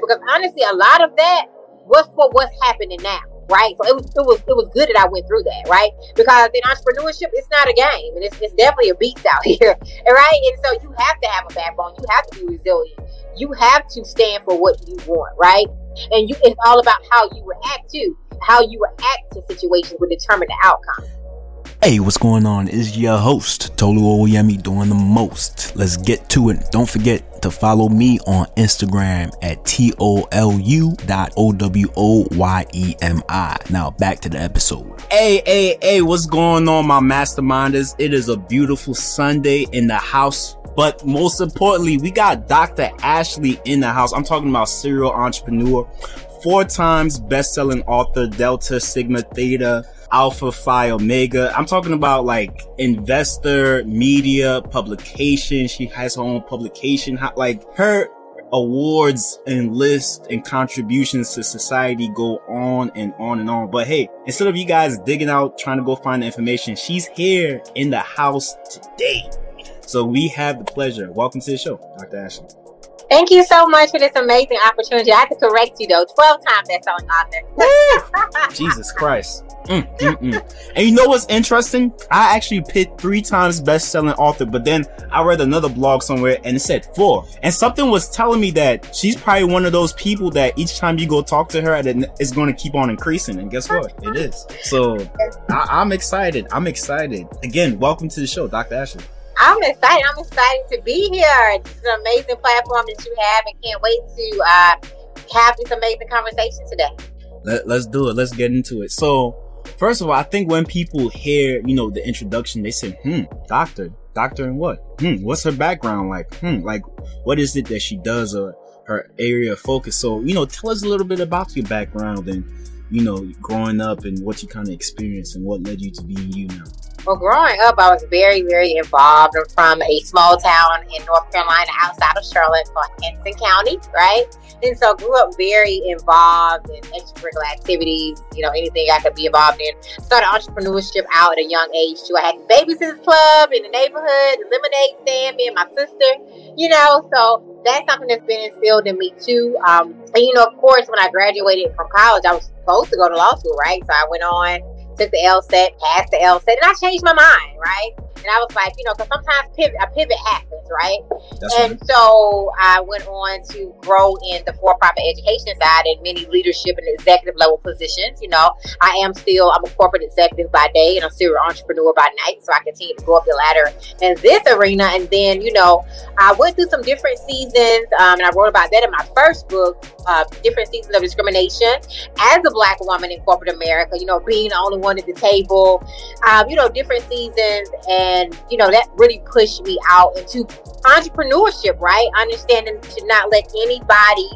Because honestly, a lot of that was for what's happening now, right? So it was good that I went through that, right? Because in entrepreneurship, it's not a game, and it's definitely a beast out here, right? And so you have to have a backbone. You have to be resilient. You have to stand for what you want, right? And it's all about how you react to situations will determine the outcome. Hey, what's going on? It's your host, Tolu Oyemi, doing the most. Let's get to it. Don't forget to follow me on Instagram at TOLU.OWOYEMI. Now back to the episode. Hey, what's going on, my masterminders? It is a beautiful Sunday in the house. But most importantly, we got Dr. Ashley in the house. I'm talking about serial entrepreneur, 4 times best-selling author, Delta Sigma Theta, Alpha Phi Omega. I'm talking about like investor, media, publication. She has her own publication. Like her awards and list and contributions to society go on and on and on. But hey, instead of you guys digging out, trying to go find the information, she's here in the house today. So we have the pleasure. Welcome to the show, Dr. Ashley. Thank you so much for this amazing opportunity. I have to correct you though. 12 times that's on author. Jesus Christ. And you know what's interesting? I actually picked 3 times best-selling author, but then I read another blog somewhere and it said 4. And something was telling me that she's probably one of those people that each time you go talk to her, it's going to keep on increasing. And guess what? It is. So I'm excited. I'm excited. Again, welcome to the show, Dr. Ashley. I'm excited to be here. This is an amazing platform that you have, and can't wait to have this amazing conversation today. Let's do it. Let's get into it. So, first of all, I think when people hear, the introduction, they say, doctor and what? What's her background like? Like, what is it that she does or her area of focus? So, tell us a little bit about your background and, growing up and what you kind of experienced and what led you to being you now. Well, growing up, I was very, very involved. I'm from a small town in North Carolina outside of Charlotte called Hanson County, right? And so grew up very involved in extracurricular activities, anything I could be involved in. Started entrepreneurship out at a young age, too. I had the babysitters club in the neighborhood, the lemonade stand, me and my sister, So that's something that's been instilled in me, too. And, of course, when I graduated from college, I was supposed to go to law school, right? So I went on, took the LSAT, passed the LSAT, and I changed my mind, right? And I was like, because sometimes a pivot happens, right? That's right. So I went on to grow in the for-profit education side in many leadership and executive level positions. I'm a corporate executive by day and a serial entrepreneur by night. So I continue to go up the ladder in this arena. And then, I went through some different seasons, and I wrote about that in my first book, Different Seasons of Discrimination as a Black woman in corporate America, being the only one at the table, different seasons. And, that really pushed me out into entrepreneurship, right? Understanding to not let anybody,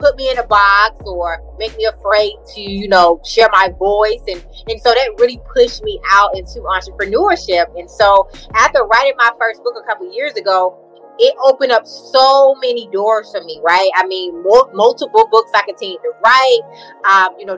put me in a box or make me afraid to, share my voice. And so that really pushed me out into entrepreneurship. And so after writing my first book a couple years ago, it opened up so many doors for me, right? I mean, multiple books I continued to write,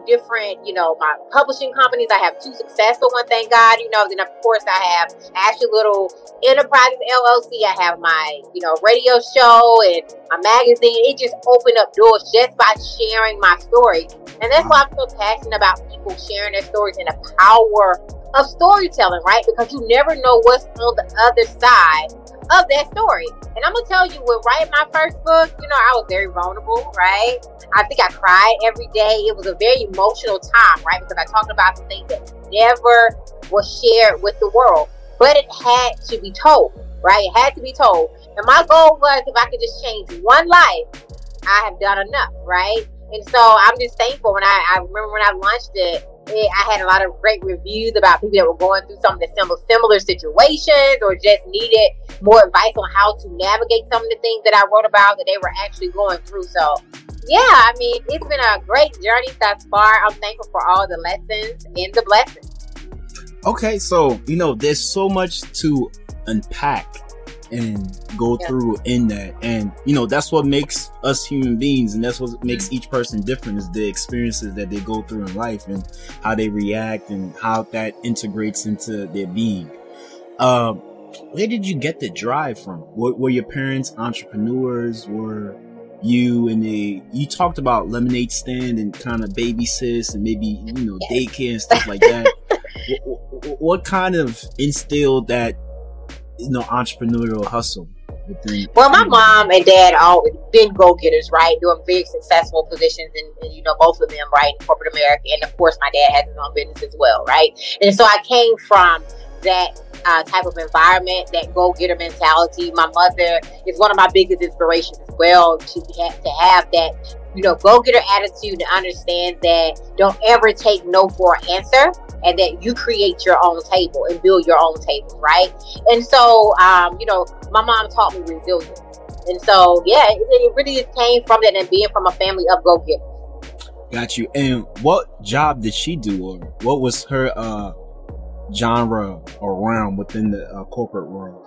different, my publishing companies. I have 2 successful ones, thank God, Then, of course, I have Ashley Little Enterprises LLC. I have my, radio show and my magazine. It just opened up doors just by sharing my story. And that's why I'm so passionate about people sharing their stories and the power of storytelling, right? Because you never know what's on the other side of that story. And I'm gonna tell you, when writing my first book, I was very vulnerable, right? I think I cried every day. It was a very emotional time, right? Because I talked about some things that never were shared with the world, but it had to be told, right? It had to be told. And my goal was, if I could just change one life, I have done enough, right? And so I'm just thankful. When I remember when I launched it, I had a lot of great reviews about people that were going through some of the similar situations or just needed more advice on how to navigate some of the things that I wrote about that they were actually going through. So, it's been a great journey thus far. I'm thankful for all the lessons and the blessings. Okay, so, there's so much to unpack and go through in that, and that's what makes us human beings, and that's what makes each person different, is the experiences that they go through in life and how they react and how that integrates into their being. Where did you get the drive from? Were your parents entrepreneurs? Were you and you talked about lemonade stand and kind of babysit and maybe, you know, daycare and stuff like that. What kind of instilled that, you know, entrepreneurial hustle? Well, my mom and dad always been go-getters, right? Doing big, successful positions and you know, both of them, right, in corporate America. And, of course, my dad has his own business as well, right? And so I came from that type of environment, that go-getter mentality. My mother is one of my biggest inspirations as well, to have that, you know, go-getter attitude and understand that don't ever take no for an answer, and that you create your own table and build your own table, right? And so, you know, my mom taught me resilience. And so, yeah, it really just came from that and being from a family of go-getters. Got you. And what job did she do, or what was her genre or realm within the corporate world?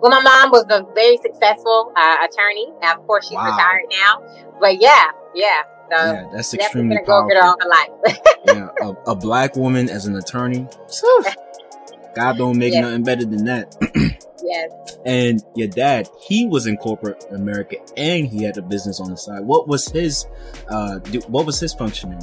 Well, my mom was a very successful attorney. Now, of course, she's retired now. But yeah. So yeah, that's extremely powerful. Yeah, a black woman as an attorney. God don't make nothing better than that. Yes. And your dad, he was in corporate America, and he had a business on the side. What was his function?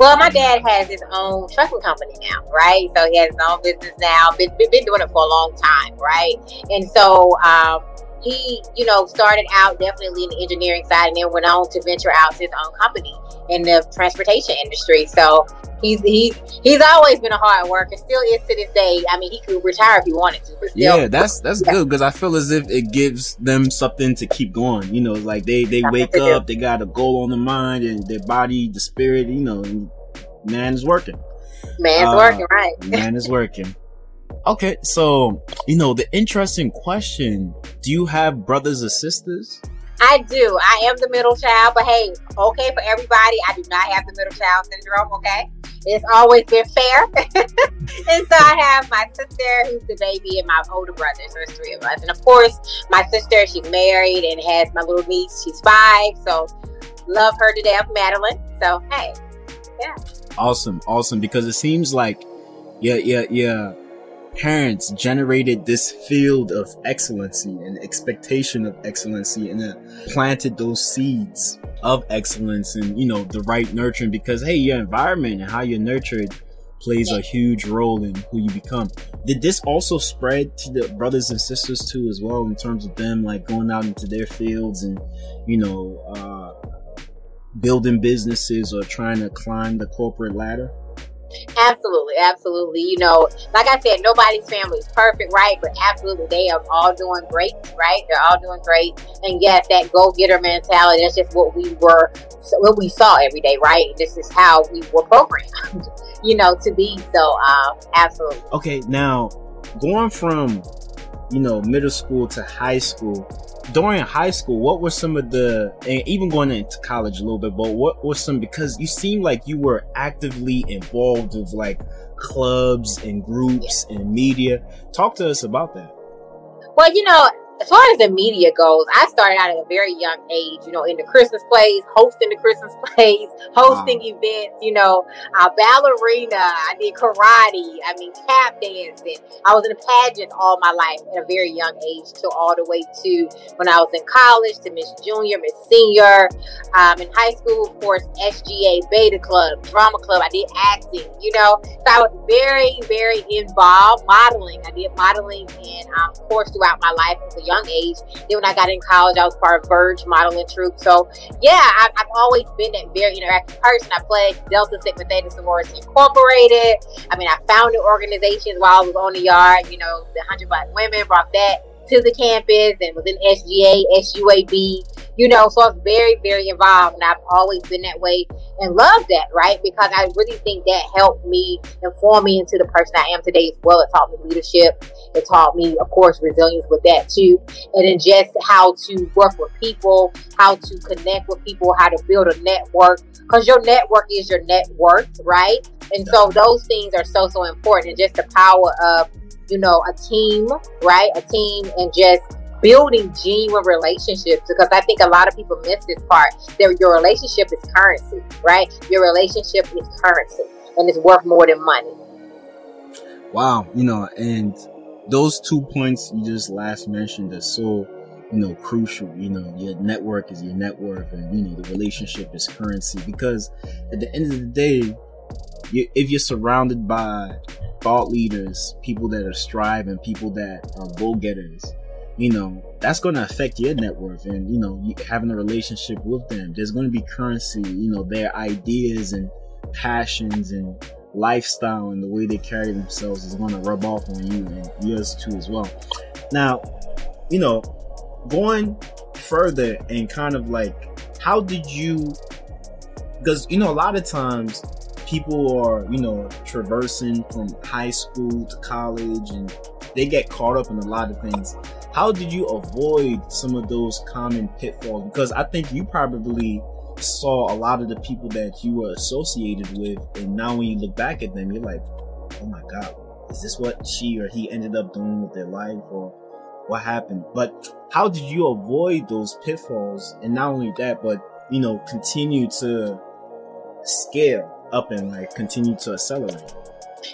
Well, my dad has his own trucking company now, right? So he has his own business now. Been doing it for a long time, right? And so. He, you know, started out definitely in the engineering side and then went on to venture out to his own company in the transportation industry. So he's always been a hard worker, still is to this day. I mean, he could retire if he wanted to. But still, that's good, because I feel as if it gives them something to keep going. You know, like they wake up, they got a goal on the mind and their body, the spirit, you know, man is working. Man's working, right. Man is working. Okay, so, you know, the interesting question, do you have brothers or sisters? I do. I am the middle child, but hey, okay, for everybody, I do not have the middle child syndrome, okay? It's always been fair. And so I have my sister, who's the baby, and my older brother, so there's three of us. And of course, my sister, she's married and has my little niece, she's 5, so love her to death, Madeline. So, hey, yeah. Awesome, because it seems like, yeah. parents generated this field of excellency and expectation of excellency, and planted those seeds of excellence and, you know, the right nurturing, because, hey, your environment and how you're nurtured plays a huge role in who you become. Did this also spread to the brothers and sisters too as well, in terms of them like going out into their fields and, you know, building businesses or trying to climb the corporate ladder? Absolutely. You know, like I said, nobody's family is perfect, right? But absolutely, they are all doing great, right? They're all doing great. And yes, that go-getter mentality, that's just what we saw every day, right? This is how we were programmed, you know, to be. So, absolutely. Okay, now, going from, you know, middle school to high school, during high school, what were some of the, and even going into college a little bit, but what were some, because you seemed like you were actively involved with like clubs and groups and media. Talk to us about that. Well, you know, as far as the media goes, I started out at a very young age, you know, in the Christmas plays, hosting events, you know, ballerina, I did karate, I mean, tap dancing. I was in the pageants all my life at a very young age, till all the way to when I was in college, to Miss Junior, Miss Senior. In high school, of course, SGA, Beta Club, Drama Club, I did acting, you know. So I was very, very involved. Modeling, I did modeling and, of course, throughout my life as a young age. Then when I got in college, I was part of Verge Modeling Troops. So yeah, I've always been that very interactive person. I pledged Delta Sigma Theta Sorority Incorporated. I mean, I founded organizations while I was on the yard. You know, the 100 Black Women, brought that to the campus, and was in SGA, SUAB. You know, so I was very, very involved, and I've always been that way and loved that, right? Because I really think that helped me and form me into the person I am today as well. It taught me leadership. It taught me, of course, resilience with that too. And then just how to work with people, how to connect with people, how to build a network. Because your network is your net worth, right? And so those things are so, so important. And just the power of, you know, a team, right? A team, and just building genuine relationships, because I think a lot of people miss this part. Your relationship is currency, right? Your relationship is currency, and it's worth more than money. Wow. You know, and those 2 points you just last mentioned are so you know, crucial. You know, your network is your net worth, and, you know, the relationship is currency, because at the end of the day, if you're surrounded by thought leaders, people that are striving, people that are go-getters, you know, that's going to affect your net worth. And, you know, having a relationship with them, there's going to be currency, you know, their ideas and passions and lifestyle and the way they carry themselves is going to rub off on you and yours too as well. Now, you know, going further and kind of like, how did you, because, you know, a lot of times people are, you know, traversing from high school to college and they get caught up in a lot of things. How did you avoid some of those common pitfalls? Because I think you probably saw a lot of the people that you were associated with, and now when you look back at them, you're like, oh my God, is this what she or he ended up doing with their life, or what happened? But how did you avoid those pitfalls? And not only that, but, you know, continue to scale up and like continue to accelerate?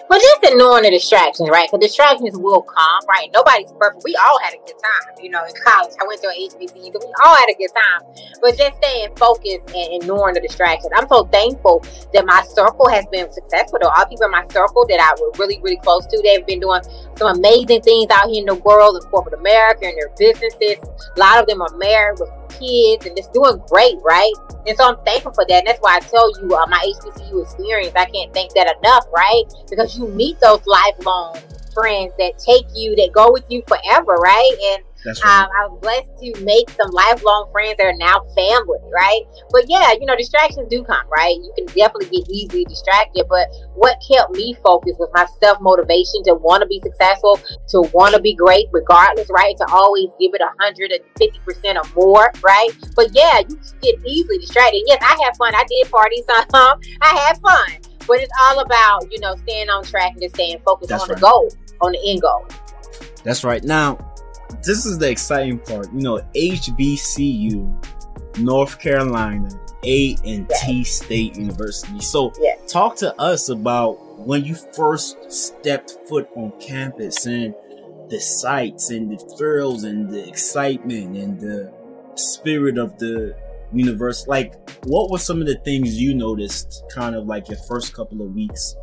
Well, just ignoring the distractions, right? Because distractions will come, right? Nobody's perfect. We all had a good time, you know, in college. I went to an HBCU, so we all had a good time. But just staying focused and ignoring the distractions. I'm so thankful that my circle has been successful, though. All people in my circle that I were really, really close to, they've been doing some amazing things out here in the world, in corporate America, and their businesses. A lot of them are married with kids and just doing great, right? And so I'm thankful for that. And that's why I tell you, my HBCU experience, I can't thank that enough, right? Because you meet those lifelong friends that take you, that go with you forever, right? And Right. I was blessed to make some lifelong friends that are now family, right? But yeah, you know, distractions do come, right? You can definitely get easily distracted, but what kept me focused was my self-motivation to want to be successful, to want to be great regardless, right? To always give it 150% or more, right? But yeah, you can get easily distracted. Yes, I had fun. I did parties. I had fun. But it's all about, you know, staying on track and just staying focused on the goal, on the end goal. That's right. Now, this is the exciting part. You know, HBCU, North Carolina A and T State University. So talk to us about when you first stepped foot on campus and the sights and the thrills and the excitement and the spirit of the universe. Like, what were some of the things you noticed kind of like your first couple of weeks,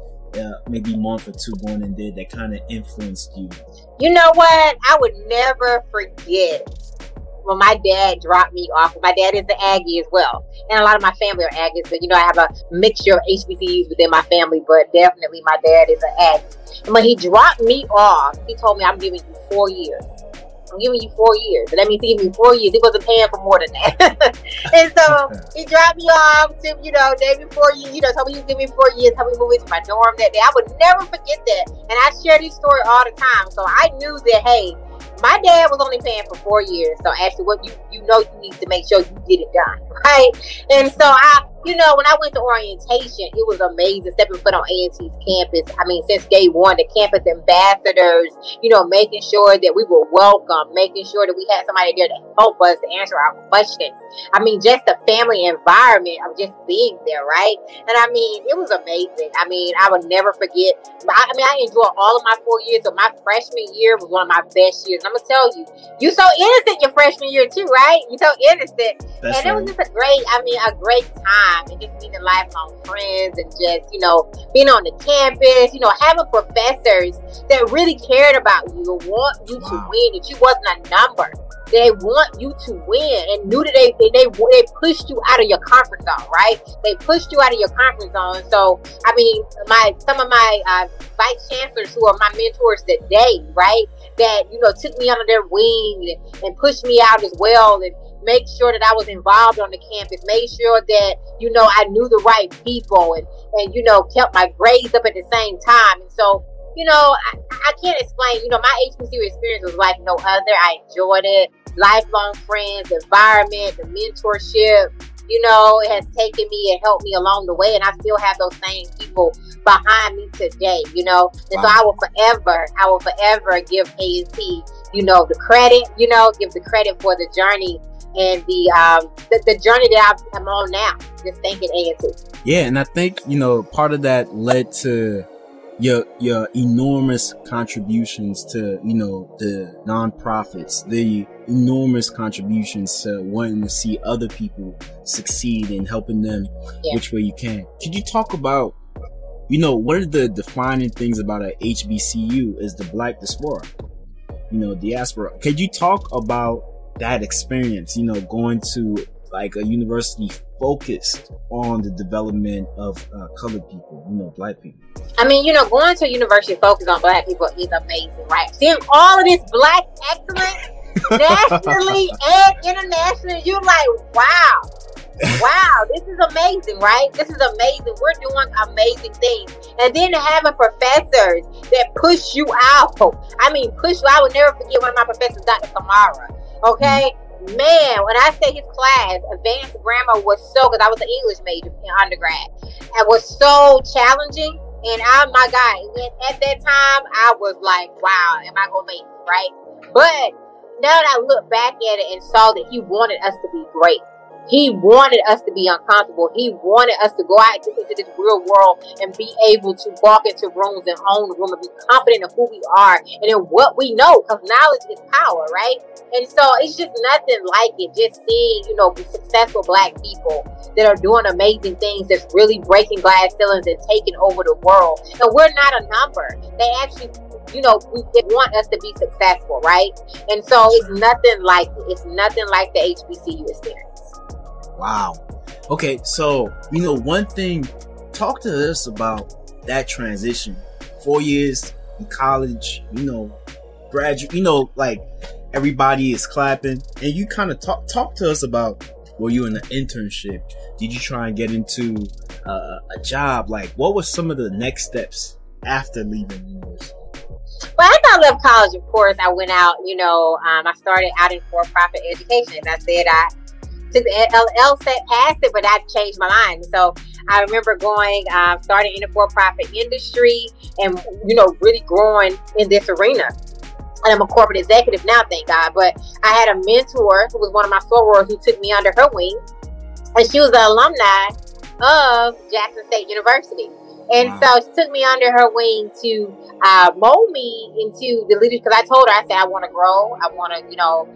maybe month or two going in there, that kind of influenced you? You know what? I would never forget when my dad dropped me off. My dad is an Aggie as well, and a lot of my family are Aggies, so, you know, I have a mixture of HBCUs within my family, but definitely my dad is an Aggie. And when he dropped me off, he told me, I'm giving you 4 years. And that means he gave me 4 years. He wasn't paying for more than that. And so he dropped me off to, you know, day before, you know, told me he was giving me 4 years, helped me move into my dorm that day. I would never forget that. And I share this story all the time. So I knew that, hey, my dad was only paying for 4 years. So actually, what you know, you need to make sure you get it done, right? And so you know, when I went to orientation, it was amazing stepping foot on A&T's campus. I mean, since day one, the campus ambassadors, you know, making sure that we were welcome, making sure that we had somebody there to help us to answer our questions. I mean, just the family environment of just being there, right? And I mean, it was amazing. I mean, I would never forget. I enjoyed all of my 4 years. So my freshman year was one of my best years. And I'm going to tell you, you're so innocent your freshman year too, right? You're so innocent. That's right. It was just a great time. And just meeting lifelong friends and just, you know, being on the campus, you know, having professors that really cared about you, want you to win, that you wasn't a number. They want you to win and knew that they pushed you out of your comfort zone, right? They pushed you out of your comfort zone. So, I mean, some of my vice chancellors who are my mentors today, right, that, you know, took me under their wing and pushed me out as well and make sure that I was involved on the campus, made sure that, you know, I knew the right people and you know, kept my grades up at the same time. And so, you know, I can't explain, you know, my HBCU experience was like no other. I enjoyed it. Lifelong friends, environment, the mentorship, you know, it has taken me and helped me along the way. And I still have those same people behind me today, you know. And so I will forever give A&T, you know, the credit, you know, give the credit for the journey and the journey that I'm on now, just thanking A&T. Yeah, and I think, you know, part of that led to your enormous contributions to, you know, the nonprofits, the enormous contributions to wanting to see other people succeed and helping them which way you can. Could you talk about, you know, one of the defining things about a HBCU is the Black diaspora, you know, diaspora. Could you talk about that experience, you know, going to like a university focused on the development of colored people, you know, Black people? I mean, you know, going to a university focused on Black people is amazing, right? Seeing all of this Black excellence nationally and internationally, you're like, wow. Wow, this is amazing, right? This is amazing. We're doing amazing things. And then having professors that push you out. I mean, push you. I will never forget one of my professors, Dr. Tamara. Okay? Man, when I say his class, advanced grammar was so, because I was an English major in undergrad, it was so challenging. And my God, at that time, I was like, wow, am I going to make it, right? But now that I look back at it and saw that he wanted us to be great. He wanted us to be uncomfortable. He wanted us to go out into this real world and be able to walk into rooms and own the room and be confident of who we are and in what we know, because knowledge is power, right? And so it's just nothing like it. Just seeing, you know, successful Black people that are doing amazing things, that's really breaking glass ceilings and taking over the world. And we're not a number. They actually, you know, they want us to be successful, right? And so it's nothing like it. It's nothing like the HBCU experience. Wow. Okay, so, you know, one thing, talk to us about that transition. 4 years in college, you know, graduate, you know, like everybody is clapping. And you kind of talk to us about, were you in an internship? Did you try and get into a job? Like, what were some of the next steps after leaving university? Well, after I left college, of course, I went out, you know, I started out in for-profit education. As I said, I took the LSAT, passed it, but I changed my mind. So I remember going, starting in the for-profit industry and, you know, really growing in this arena. And I'm a corporate executive now, thank God. But I had a mentor who was one of my sorors who took me under her wing. And she was an alumni of Jackson State University. And so she took me under her wing to mold me into the leader, because I told her, I said, I want to grow. I want to, you know,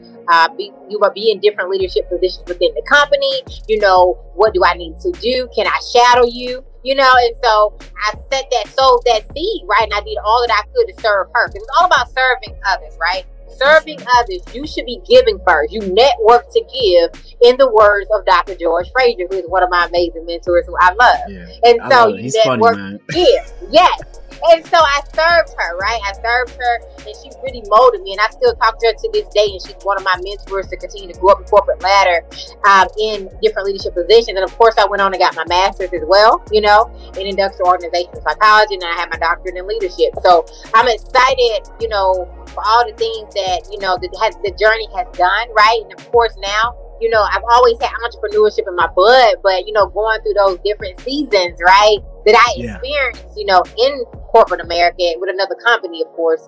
be in different leadership positions within the company. You know, what do I need to do? Can I shadow you? You know, and so I set that, sowed that seed, right? And I did all that I could to serve her. Because it's all about serving others, right? Serving others, you should be giving first. You network to give, in the words of Dr. George Frazier, who is one of my amazing mentors who I love. Yeah, and so I love it. He's network funny, man. To give. Yes. And so I served her, right? I served her, and she really molded me. And I still talk to her to this day, and she's one of my mentors to continue to go up the corporate ladder in different leadership positions. And of course, I went on and got my master's as well, you know, in industrial organizational psychology, and I have my doctorate in leadership. So I'm excited, you know, for all the things that, you know, the journey has done, right? And of course, now, you know, I've always had entrepreneurship in my blood, but, you know, going through those different seasons, right, that I experienced, you know, in corporate America with another company, of course,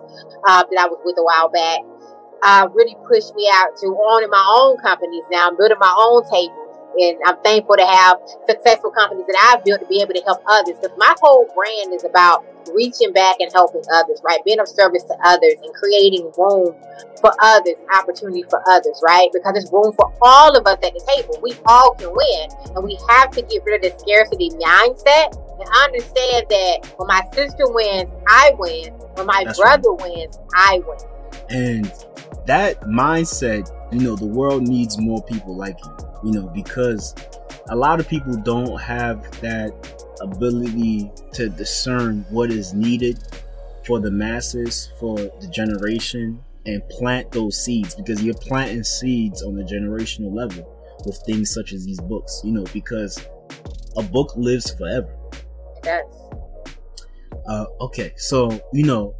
that I was with a while back, really pushed me out to owning my own companies now. I'm building my own tables, and I'm thankful to have successful companies that I've built to be able to help others, because my whole brand is about reaching back and helping others, right? Being of service to others and creating room for others, opportunity for others, right? Because there's room for all of us at the table. We all can win, and we have to get rid of the scarcity mindset and understand that when my sister wins, I win. When my brother wins, I win. And that mindset, you know, the world needs more people like you, you know, because a lot of people don't have that ability to discern what is needed for the masses, for the generation, and plant those seeds, because you're planting seeds on a generational level with things such as these books, you know, because a book lives forever. It does. Okay, so, you know,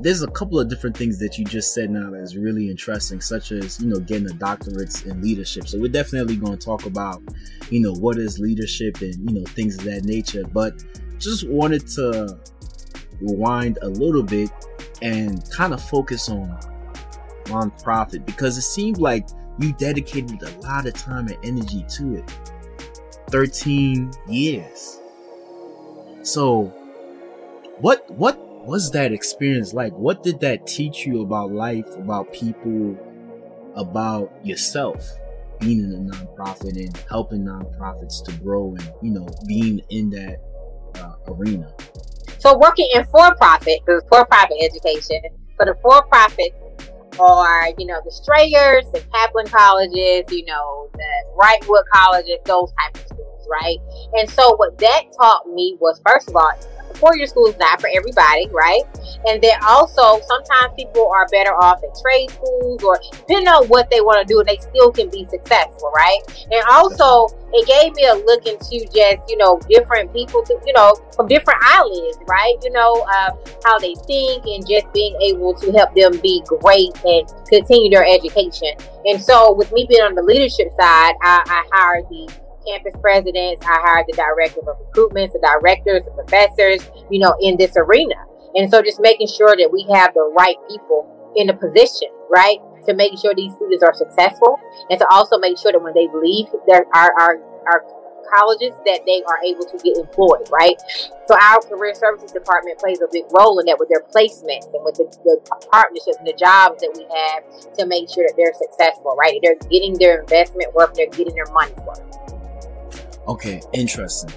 there's a couple of different things that you just said now that is really interesting, such as, you know, getting a doctorate in leadership. So we're definitely going to talk about, you know, what is leadership and, you know, things of that nature. But just wanted to rewind a little bit and kind of focus on nonprofit, because it seemed like you dedicated a lot of time and energy to it. 13 years. So what was that experience like? What did that teach you about life, about people, about yourself, being in a nonprofit and helping nonprofits to grow and, you know, being in that arena. So working in for-profit, because for-profit education, for the for-profits are, you know, the Strayers, the Kaplan colleges, you know, the Wrightwood colleges, those types of schools, right? And so what that taught me was, first of all, four-year school is not for everybody, right? And then also, sometimes people are better off at trade schools or depending on what they want to do, and they still can be successful, right? And also, it gave me a look into just, you know, different people, you know, from different eyelids, right? You know, how they think and just being able to help them be great and continue their education. And so, with me being on the leadership side, I hired the campus presidents, I hired the director of recruitment, the directors, the professors, you know, in this arena. And so just making sure that we have the right people in the position, right, to make sure these students are successful, and to also make sure that when they leave their, our colleges, that they are able to get employed, right? So our career services department plays a big role in that, with their placements and with the partnerships and the jobs that we have to make sure that they're successful, right? They're getting their investment worth, they're getting their money's worth. Okay, interesting.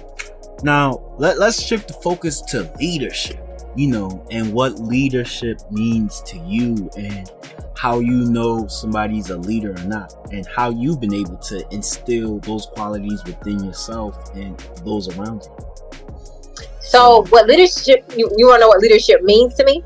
Now, let's shift the focus to leadership, you know, and what leadership means to you and how you know somebody's a leader or not, and how you've been able to instill those qualities within yourself and those around you. So what leadership, you want to know what leadership means to me?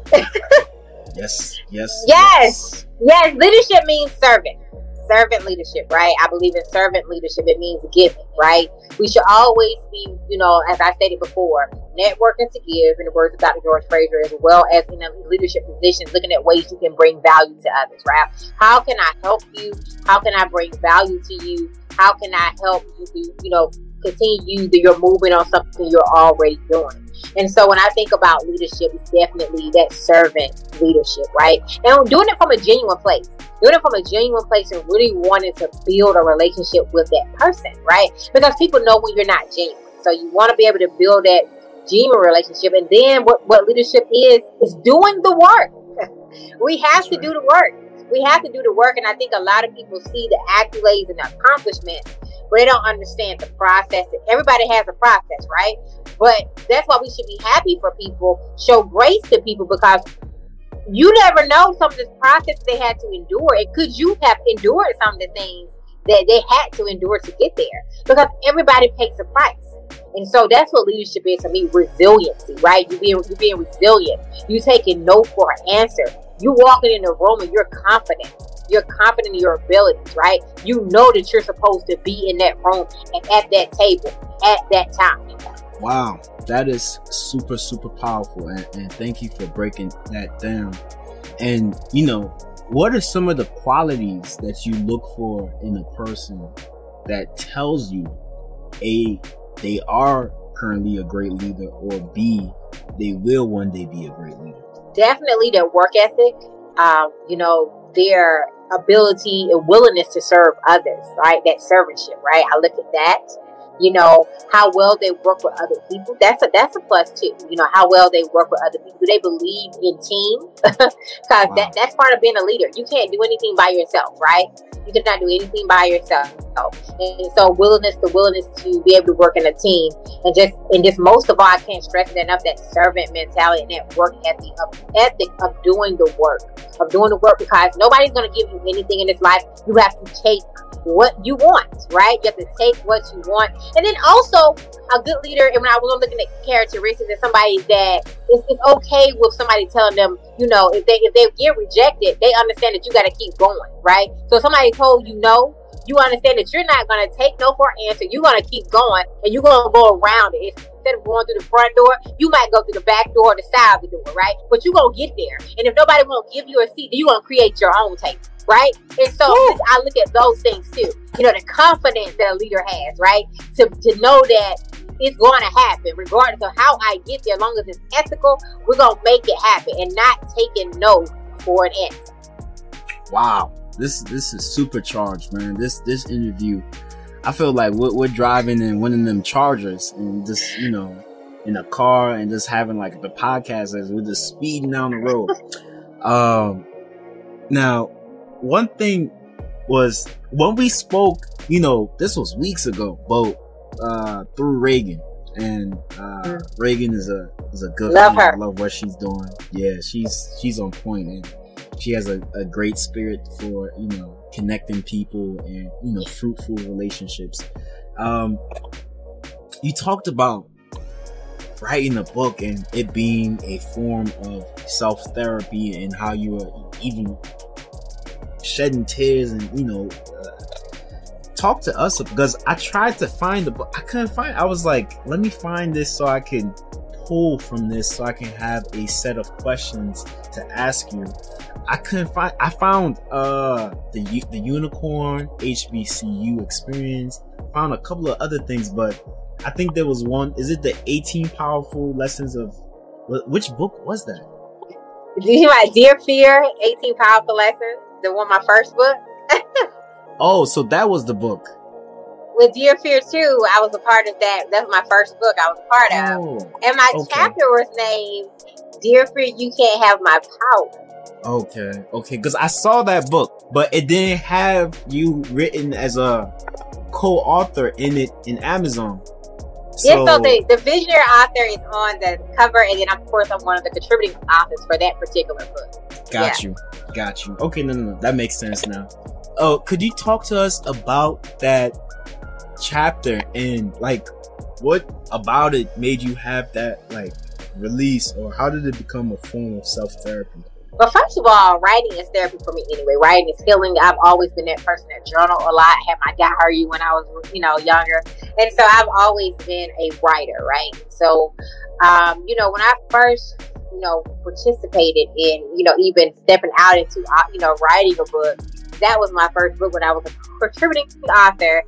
Yes, leadership means serving. Servant leadership, right? I believe in servant leadership. It means giving, right? We should always be, you know, as I stated before, networking to give, in the words of Dr. George Frazier, as well as in a leadership position, looking at ways you can bring value to others, right? How can I help you? How can I bring value to you? How can I help you, you know, continue your movement on something you're already doing? And so when I think about leadership, it's definitely that servant leadership, right? And doing it from a genuine place. Doing it from a genuine place and really wanting to build a relationship with that person, right? Because people know when you're not genuine. So you want to be able to build that genuine relationship. And then what leadership is doing the work. We have to do the work. We have to do the work. And I think a lot of people see the accolades and the accomplishments, but they don't understand the process. Everybody has a process, right? But that's why we should be happy for people, show grace to people, because you never know some of this process they had to endure. And could you have endured some of the things that they had to endure to get there? Because everybody pays a price. And so that's what leadership is to me, resiliency, right? You being resilient. You taking no for an answer. You walking in the room and you're confident. You're confident in your abilities, right? You know that you're supposed to be in that room and at that table at that time. Wow, that is super, super powerful. And thank you for breaking that down. And, you know, what are some of the qualities that you look for in a person that tells you, A, they are currently a great leader, or B, they will one day be a great leader? Definitely their work ethic, you know, their ability and willingness to serve others, right? That servantship, right? I look at that. You know, how well they work with other people. That's a plus too. You know, how well they work with other people. Do they believe in team? Because wow. That's part of being a leader. You can't do anything by yourself, right? You cannot do anything by yourself. And so willingness to be able to work in a team. And just most of all, I can't stress it enough, that servant mentality and that work ethic of doing the work. Of doing the work, because nobody's going to give you anything in this life. You have to take what you want, right? You have to take what you want. And then also, a good leader, and when I was looking at characteristics, is somebody that is okay with somebody telling them, you know, if they get rejected, they understand that you got to keep going, right? So if somebody told you no, you understand that you're not going to take no for an answer. You're going to keep going, and you're going to go around it. Instead of going through the front door, you might go through the back door or the side of the door, right? But you're going to get there. And if nobody won't give you a seat, then you're going to create your own table. Right? And so I look at those things too. You know, the confidence that a leader has, right? To know that it's going to happen regardless of how I get there. As long as it's ethical, we're going to make it happen and not taking no for an answer. Wow. This is supercharged, man. This interview, I feel like we're driving in one of them Chargers and just, you know, in a car and just having like the podcast as we're just speeding down the road. Now, one thing was when we spoke, you know, this was weeks ago, but through Reagan, and Reagan is a good love friend. Her. I love what she's doing. Yeah, she's on point, and she has a great spirit for, you know, connecting people and, you know, fruitful relationships. You talked about writing a book and it being a form of self-therapy, and how you are even shedding tears, and, you know, talk to us, because I tried to find the book. I couldn't find it. I was like, let me find this so I can pull from this, so I can have a set of questions to ask you. I couldn't find. I found the unicorn HBCU experience. Found a couple of other things, but I think there was one. Is it the 18 powerful lessons of? Which book was that? Do you my Dear Fear, 18 powerful lessons? The one, my first book. Oh, so that was the book. With Dear Fear 2, I was a part of that. That's my first book I was a part of, and my chapter was named "Dear Fear, You Can't Have My Power." Okay, because I saw that book, but it didn't have you written as a co-author in it in Amazon. So the visionary author is on the cover, and then of course I'm one of the contributing authors for that particular book. Got you. Okay, no, that makes sense now. Oh, could you talk to us about that chapter, and like what about it made you have that like release, or how did it become a form of self-therapy? Well, first of all, writing is therapy for me anyway. Writing is healing. I've always been that person that journaled a lot, had my diary when I was, you know, younger. And so I've always been a writer, right? So, you know, when I first, you know, participated in, you know, even stepping out into, you know, writing a book, that was my first book when I was a contributing author.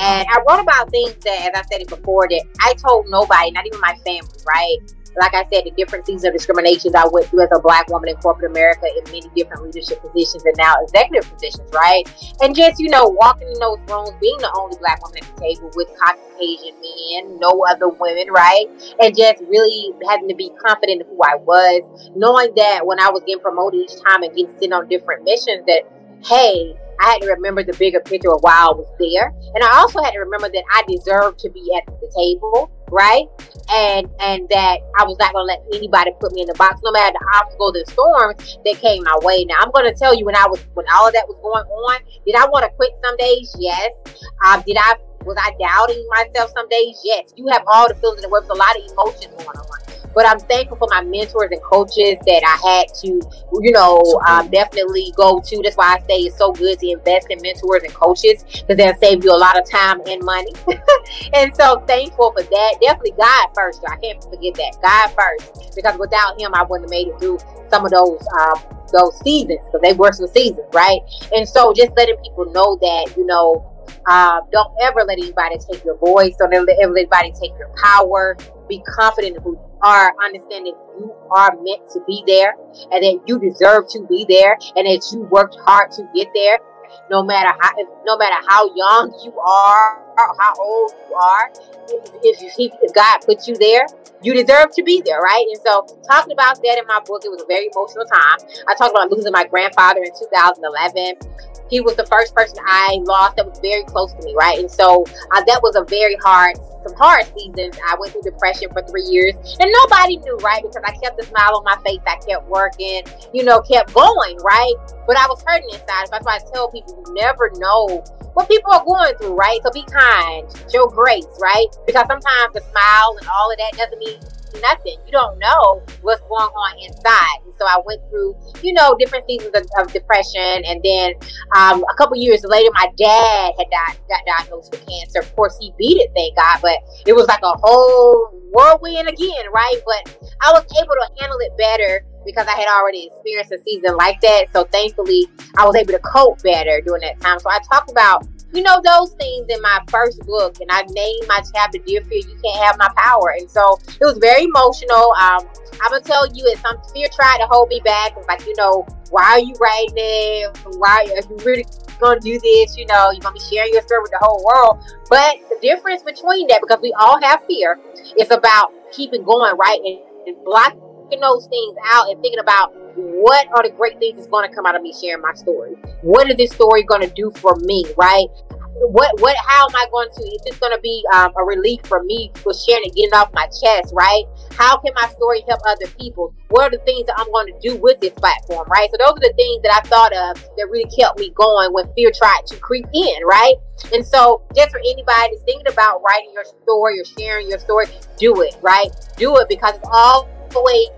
And I wrote about things that, as I said it before, that I told nobody, not even my family, right? Like I said, the different seasons of discriminations I went through as a Black woman in corporate America in many different leadership positions and now executive positions, right? And just, you know, walking in those rooms, being the only Black woman at the table with Caucasian men, no other women, right? And just really having to be confident in who I was, knowing that when I was getting promoted each time and getting sent on different missions that, hey, I had to remember the bigger picture of why I was there. And I also had to remember that I deserved to be at the table, right? And that I was not going to let anybody put me in the box, no matter the obstacles and storms that came my way. Now, I'm going to tell you, when all of that was going on, did I want to quit some days? Yes. Was I doubting myself some days? Yes. You have all the feelings and words, a lot of emotions going on. But I'm thankful for my mentors and coaches that I had to, you know, definitely go to. That's why I say it's so good to invest in mentors and coaches, because they'll save you a lot of time and money. And so thankful for that. Definitely God first. I can't forget that. God first. Because without him, I wouldn't have made it through some of those seasons, because they were some seasons, right? And so just letting people know that, you know, don't ever let anybody take your voice. Don't ever let anybody take your power. Be confident in who you are, understanding you are meant to be there, and that you deserve to be there, and that you worked hard to get there. No matter how young you are, or how old you are, if God put you there, you deserve to be there, right? And so, talking about that in my book, it was a very emotional time. I talked about losing my grandfather in 2011. He was the first person I lost that was very close to me, right? And so that was a very hard seasons. I went through depression for 3 years, and nobody knew, right? Because I kept a smile on my face. I kept working, you know, kept going, right? But I was hurting inside. That's why I tell people, you never know what people are going through, right? So be kind, show grace, right? Because sometimes the smile and all of that doesn't mean nothing. You don't know what's going on inside. And so I went through, you know, different seasons of depression, and then a couple years later, my dad had got diagnosed with cancer. Of course, he beat it, thank God, but it was like a whole whirlwind again, right? But I was able to handle it better because I had already experienced a season like that. So thankfully, I was able to cope better during that time. So I talked about, you know, those things in my first book, and I named my chapter "Dear Fear, You Can't Have My Power." And so it was very emotional. I'm gonna tell you, it's some fear tried to hold me back. It's like, you know, why are you writing it? Why are you really gonna do this? You know, you're gonna be sharing your story with the whole world. But the difference between that, because we all have fear, it's about keeping going, right, and blocking working those things out and thinking about what are the great things that's going to come out of me sharing my story. What is this story going to do for me, right? What? How am I going to? Is this going to be a relief for me for sharing and getting off my chest, right? How can my story help other people? What are the things that I'm going to do with this platform, right? So those are the things that I thought of that really kept me going when fear tried to creep in, right? And so just for anybody that's thinking about writing your story or sharing your story, do it, right? Do it, because it's all the way.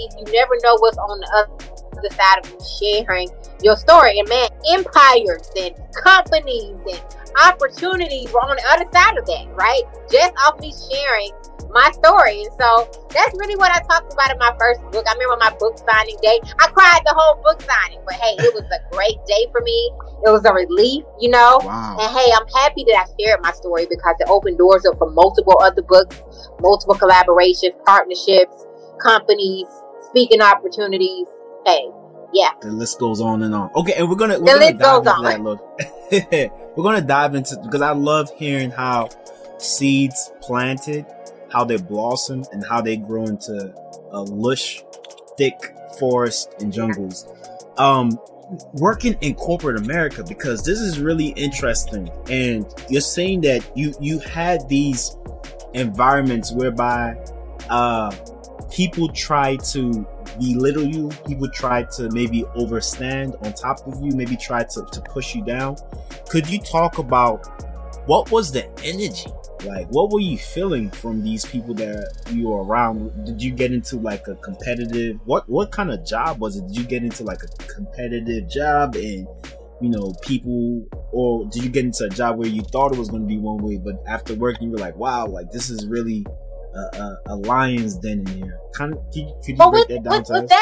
If you never know what's on the other side of you sharing your story. And man, empires and companies and opportunities were on the other side of that, right? Just off me sharing my story. And so that's really what I talked about in my first book. I remember my book signing day. I cried the whole book signing, but hey, it was a great day for me. It was a relief, you know? Wow. And hey, I'm happy that I shared my story because it opened doors up for multiple other books, multiple collaborations, partnerships, companies, speaking opportunities. Hey, yeah. The list goes on and on. Okay, and we're gonna dive into, because I love hearing how seeds planted, how they blossom, and how they grow into a lush, thick forest and jungles. Working in corporate America, because this is really interesting, and you're saying that you had these environments whereby people try to belittle you. People try to maybe overstand on top of you, maybe try to push you down. Could you talk about what was the energy? Like, what were you feeling from these people that you were around? Did you get into like a competitive, what kind of job was it? Did you get into like a competitive job and, you know, people, or did you get into a job where you thought it was going to be one way, but after work you were like, wow, like this is really a lion's den in here? Could you break that down to us?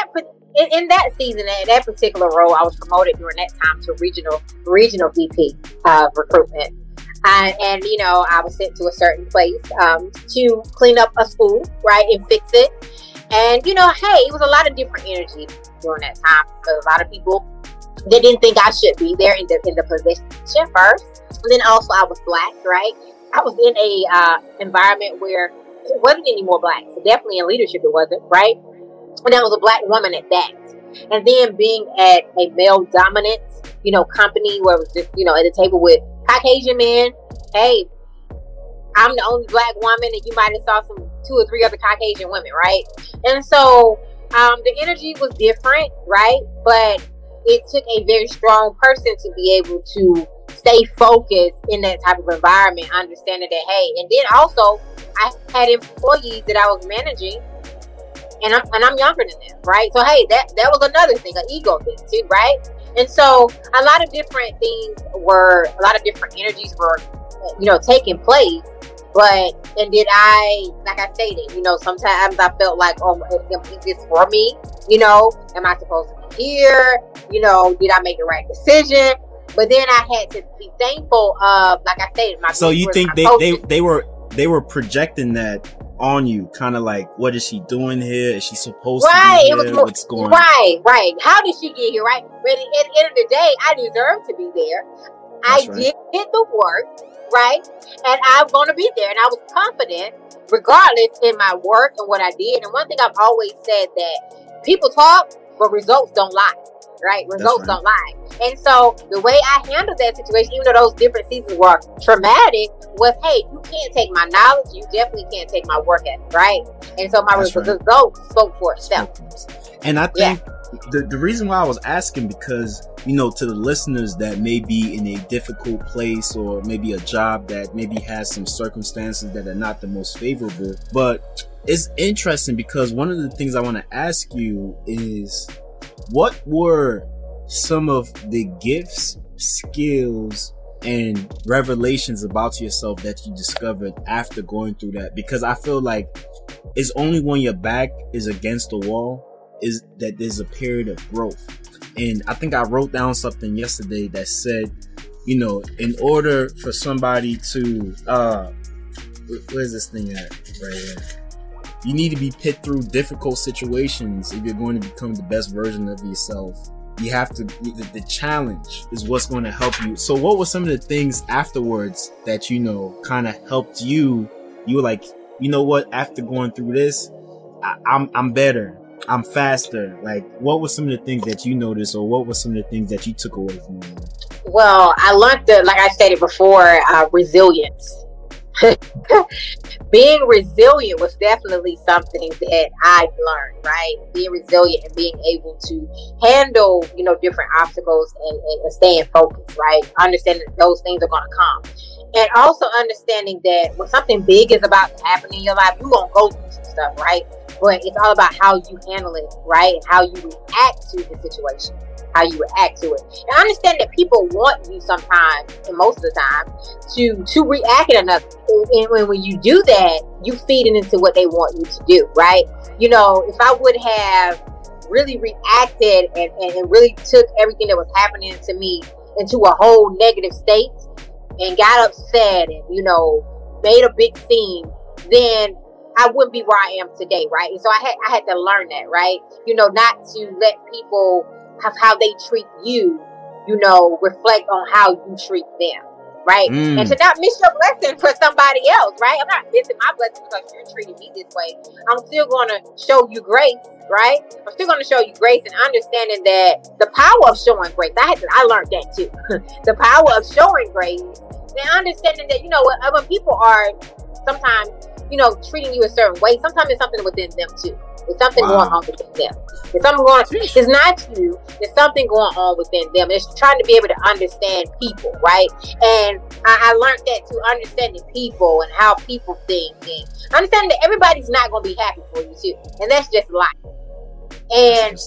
In that season, in that particular role, I was promoted during that time to regional VP of recruitment. And, you know, I was sent to a certain place to clean up a school, right, and fix it. And, you know, hey, it was a lot of different energy during that time. Because a lot of people, they didn't think I should be there in the position first. And then also I was Black, right? I was in a environment where it wasn't any more Blacks, so definitely in leadership it wasn't, right? And I was a Black woman at that. And then being at a male dominant, you know, company where it was just, you know, at the table with Caucasian men. Hey, I'm the only Black woman, and you might have saw some 2 or 3 other Caucasian women, right? And so the energy was different, right? But it took a very strong person to be able to stay focused in that type of environment, understanding that, hey, and then also I had employees that I was managing, and I'm younger than them, right? So hey, that was another thing, an ego thing too, right? And so a lot of different energies were, you know, taking place. But, and did I, like I stated, you know, sometimes I felt like, oh, is this for me? You know, am I supposed to be here? You know, did I make the right decision? But then I had to be thankful of, like I stated, my. So you think they were projecting that on you, kind of like, what is she doing here? Is she supposed to be here? What's going on? Right. How did she get here? Right. But at the end of the day, I deserve to be there. I did the work. Right. And I'm going to be there. And I was confident regardless in my work and what I did. And one thing I've always said, that people talk, but results don't lie. Right. Results don't lie. And so the way I handled that situation, even though those different seasons were traumatic, was, hey, you can't take my knowledge. You definitely can't take my work ethic. Right. And so my results spoke for itself. And I think the reason why I was asking, because, you know, to the listeners that may be in a difficult place, or maybe a job that maybe has some circumstances that are not the most favorable, but it's interesting because one of the things I want to ask you is, what were some of the gifts, skills, and revelations about yourself that you discovered after going through that? Because I feel like it's only when your back is against the wall is that there's a period of growth. And I think I wrote down something yesterday that said, you know, in order for somebody to where's this thing at right here, you need to be put through difficult situations if you're going to become the best version of yourself. You have to, the challenge is what's going to help you. So what were some of the things afterwards that, you know, kind of helped you? You were like, you know what, after going through this, I'm better. I'm faster. Like, what were some of the things that you noticed, or what were some of the things that you took away from them? Well, I learned that, like I stated before, resilience. Being resilient was definitely something that I learned, right? Being resilient and being able to handle, you know, different obstacles and staying focused, right? Understanding that those things are going to come. And also understanding that when something big is about to happen in your life, you're going to go through some stuff, right? But it's all about how you handle it, right? And how you react to the situation, how you react to it. And I understand that people want you sometimes, and most of the time, to react in another. And when you do that, you feeding into what they want you to do, right? You know, if I would have really reacted and really took everything that was happening to me into a whole negative state and got upset and, you know, made a big scene, then I wouldn't be where I am today, right? And so I had to learn that, right? You know, not to let people have how they treat you, you know, reflect on how you treat them, right? Mm. And to not miss your blessing for somebody else, right? I'm not missing my blessing because you're treating me this way. I'm still going to show you grace, right? I'm still going to show you grace, and understanding that the power of showing grace. I learned that too. The power of showing grace, and understanding that, you know, when people are sometimes, you know, treating you a certain way, sometimes it's something within them too. There's something going on within them. There's something going on. It's not you. There's something going on within them. It's trying to be able to understand people, right? And I learned that too, understanding people and how people think, and understanding that everybody's not going to be happy for you too, and that's just life. And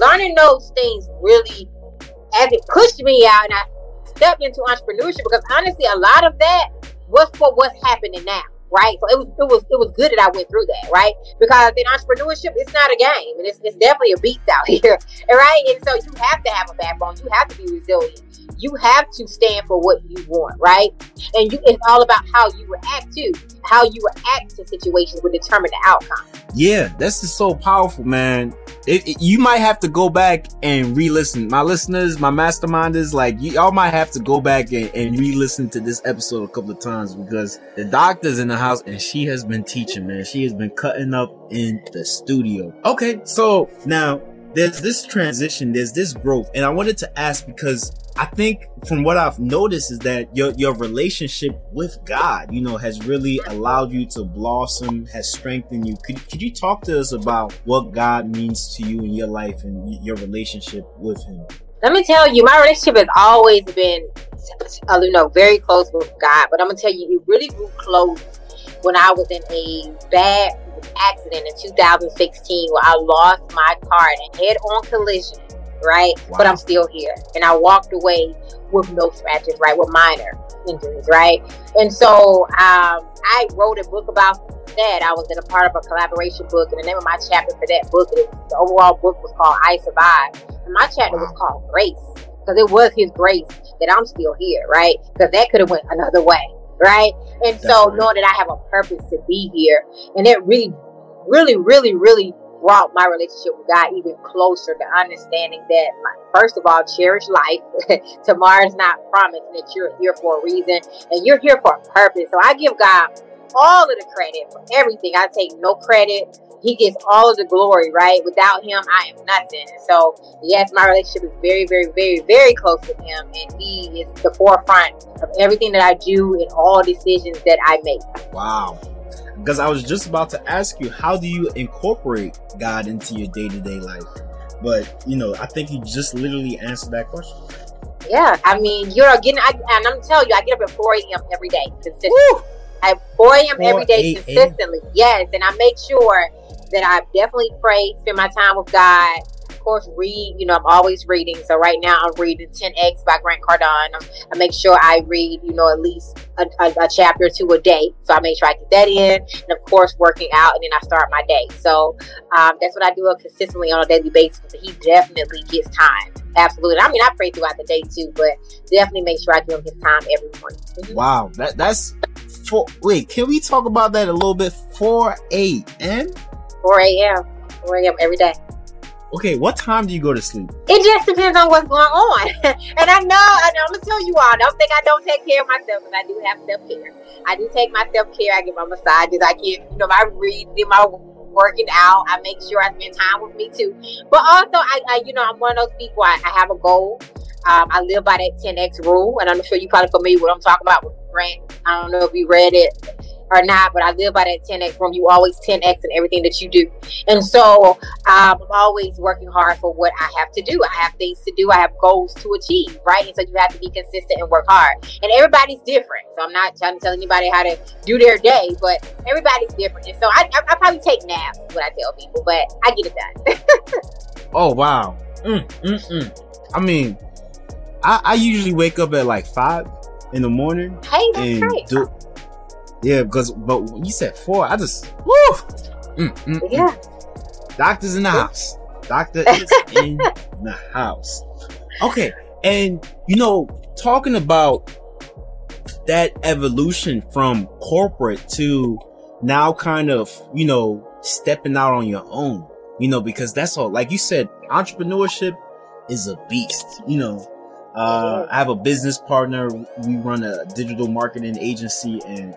learning those things really, as it pushed me out, and I stepped into entrepreneurship, because honestly, a lot of that was for what's happening now. Right, so it was good that I went through that, right? Because in entrepreneurship, it's not a game, and it's definitely a beast out here, right? And so you have to have a backbone, you have to be resilient, you have to stand for what you want, right? And it's all about how you react to situations will determine the outcome. Yeah, this is so powerful, man. You might have to go back and re-listen. My listeners, my masterminders, like y'all might have to go back and re-listen to this episode a couple of times, because the doctor's in the house and she has been teaching, man. She has been cutting up in the studio. Okay, so now there's this transition, there's this growth, and I wanted to ask, because I think from what I've noticed is that your relationship with God, you know, has really allowed you to blossom, has strengthened you. Could you talk to us about what God means to you in your life and your relationship with him? Let me tell you, my relationship has always been, you know, very close with God, but I'm gonna tell you, it really grew close when I was in a bad accident in 2016, where I lost my car in a head-on collision. Right? Wow. But I'm still here, and I walked away with no scratches, right? With minor injuries, right? And so I wrote a book about that. I was in a part of a collaboration book, and the name of my chapter for that book, the overall book was called I Survived, and my chapter was called Grace, because it was his grace that I'm still here, right? Because that could have went another way, right? And that's so right. Knowing that I have a purpose to be here, and it really, really, really, really brought my relationship with God even closer, to understanding that, first of all, cherish life. Tomorrow's not promised, and that you're here for a reason, and you're here for a purpose. So I give God all of the credit for everything. I take no credit. He gets all of the glory, right? Without him, I am nothing. So yes, my relationship is very, very, very, very close with him, and he is the forefront of everything that I do and all decisions that I make. Wow. Because I was just about to ask you, how do you incorporate God into your day-to-day life? But, you know, I think you just literally answered that question. Yeah, I mean, and I'm telling you, I get up at 4 a.m. every day consistently. Woo! At 4 a.m. every day consistently. Yes, and I make sure that I definitely pray, spend my time with God. Of course, read. You know, I'm always reading. So right now I'm reading 10x by Grant Cardone. I make sure I read, you know, at least a chapter or two a day. So I make sure I get that in, and of course working out, and then I start my day. So that's what I do consistently on a daily basis. But he definitely gets time. Absolutely. I mean, I pray throughout the day too, but definitely make sure I give him his time every morning. Mm-hmm. Wow, that's four. Wait, can we talk about that a little bit? 4 a.m. every day. Okay, what time do you go to sleep? It just depends on what's going on. And I know, I'm going to tell you all, don't think I don't take care of myself, because I do have self-care. I do take my self-care. I get my massages. I get, you know, I read, do my working out. I make sure I spend time with me too. But also, I'm one of those people. I have a goal. I live by that 10x rule, and I'm sure you're probably familiar with what I'm talking about with Grant. I don't know if you read it or not, but I live by that 10x rule. You always 10x in everything that you do. And so I'm always working hard for what I have to do. I have things to do. I have goals to achieve, right? And so you have to be consistent and work hard. And everybody's different. So I'm not trying to tell anybody how to do their day, but everybody's different. And so I probably take naps, is what I tell people, but I get it done. Oh, wow. I mean, I usually wake up at like 5 in the morning. Hey, that's great. Yeah, but when you said 4, I just, woo! Yeah. Doctor's in the house. Doctor is in the house. Okay. And, talking about that evolution from corporate to now kind of, stepping out on your own, because that's all, like you said, entrepreneurship is a beast, I have a business partner. We run a digital marketing agency, and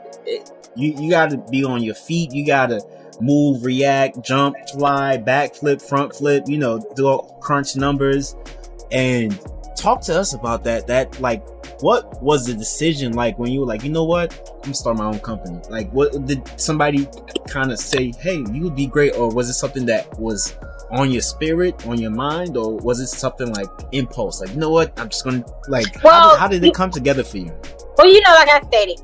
you got to be on your feet. You got to move, react, jump, fly, backflip, front flip, do all crunch numbers. And talk to us about that, like, what was the decision like when you were like, you know what, I'm gonna start my own company? Like, what did somebody kind of say, hey, you would be great? Or was it something that was on your spirit, on your mind? Or was it something like impulse, like, you know what, I'm just gonna, like, well, how did it come together for you? Well, like I stated,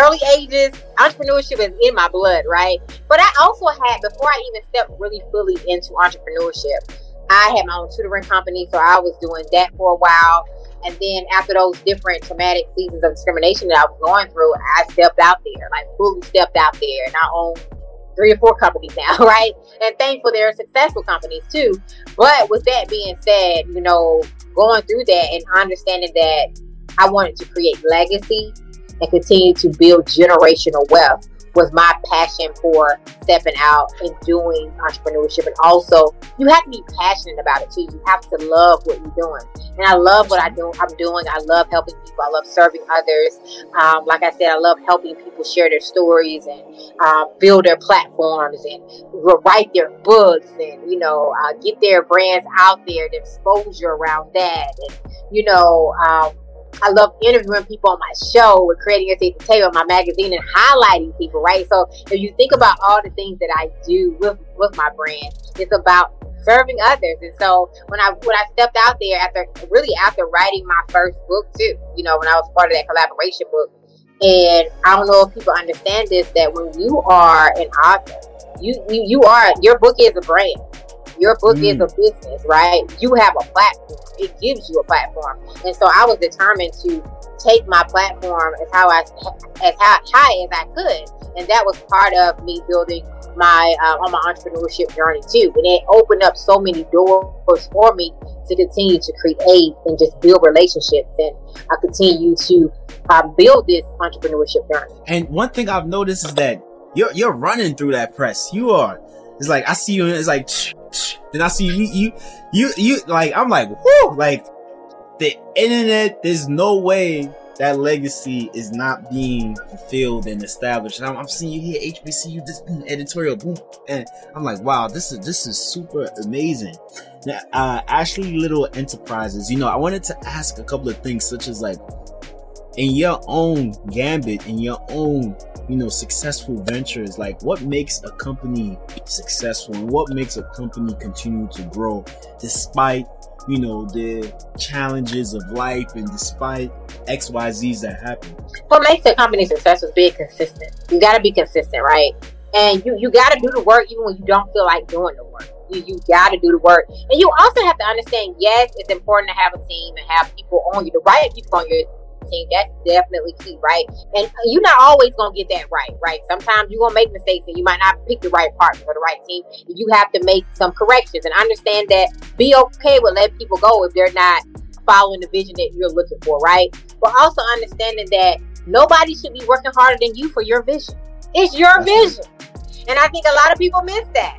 early ages, entrepreneurship is in my blood, right? But I also had, before I even stepped really fully into entrepreneurship, I had my own tutoring company, so I was doing that for a while. And then after those different traumatic seasons of discrimination that I was going through, I stepped out there, like fully stepped out there, and I own 3 or 4 companies now, right? And thankful they're successful companies too. But with that being said, going through that and understanding that I wanted to create legacy and continue to build generational wealth was my passion for stepping out and doing entrepreneurship. And also, you have to be passionate about it too. You have to love what you're doing. And I love what I'm doing. I love helping people. I love serving others. Like I said, I love helping people share their stories and build their platforms and write their books and, get their brands out there, the exposure around that. And, I love interviewing people on my show with Creating Your Seat at the Table, my magazine, and highlighting people, right? So if you think about all the things that I do with my brand, it's about serving others. And so when I stepped out there after writing my first book too, when I was part of that collaboration book, and I don't know if people understand this, that when you are an author, your book is a brand. Your book is a business, right? You have a platform. It gives you a platform. And so I was determined to take my platform as high as I could. And that was part of me building my entrepreneurship journey too. And it opened up so many doors for me to continue to create and just build relationships. And I continue to build this entrepreneurship journey. And one thing I've noticed is that you're running through that press. You are. It's like, I see you and it's like, then I see you like, I'm like, whoo, like the internet, there's no way that legacy is not being fulfilled and established. And I'm seeing you here, HBCU, this editorial, boom. And I'm like, wow, this is super amazing. Now, Ashley Little Enterprises, I wanted to ask a couple of things, such as like, in your own gambit, in your own, successful ventures, like what makes a company successful and what makes a company continue to grow despite, the challenges of life and despite XYZs that happen? What makes a company successful is being consistent. You got to be consistent, right? And you got to do the work even when you don't feel like doing the work. You got to do the work. And you also have to understand, yes, it's important to have a team and have people on you, the right people on your team. That's definitely key, right? And you're not always gonna get that right? Sometimes you're gonna make mistakes and you might not pick the right partner for the right team. You have to make some corrections and understand that. Be okay with letting people go if they're not following the vision that you're looking for, right? But also understanding that nobody should be working harder than you for your vision. It's your vision. And I think a lot of people miss that.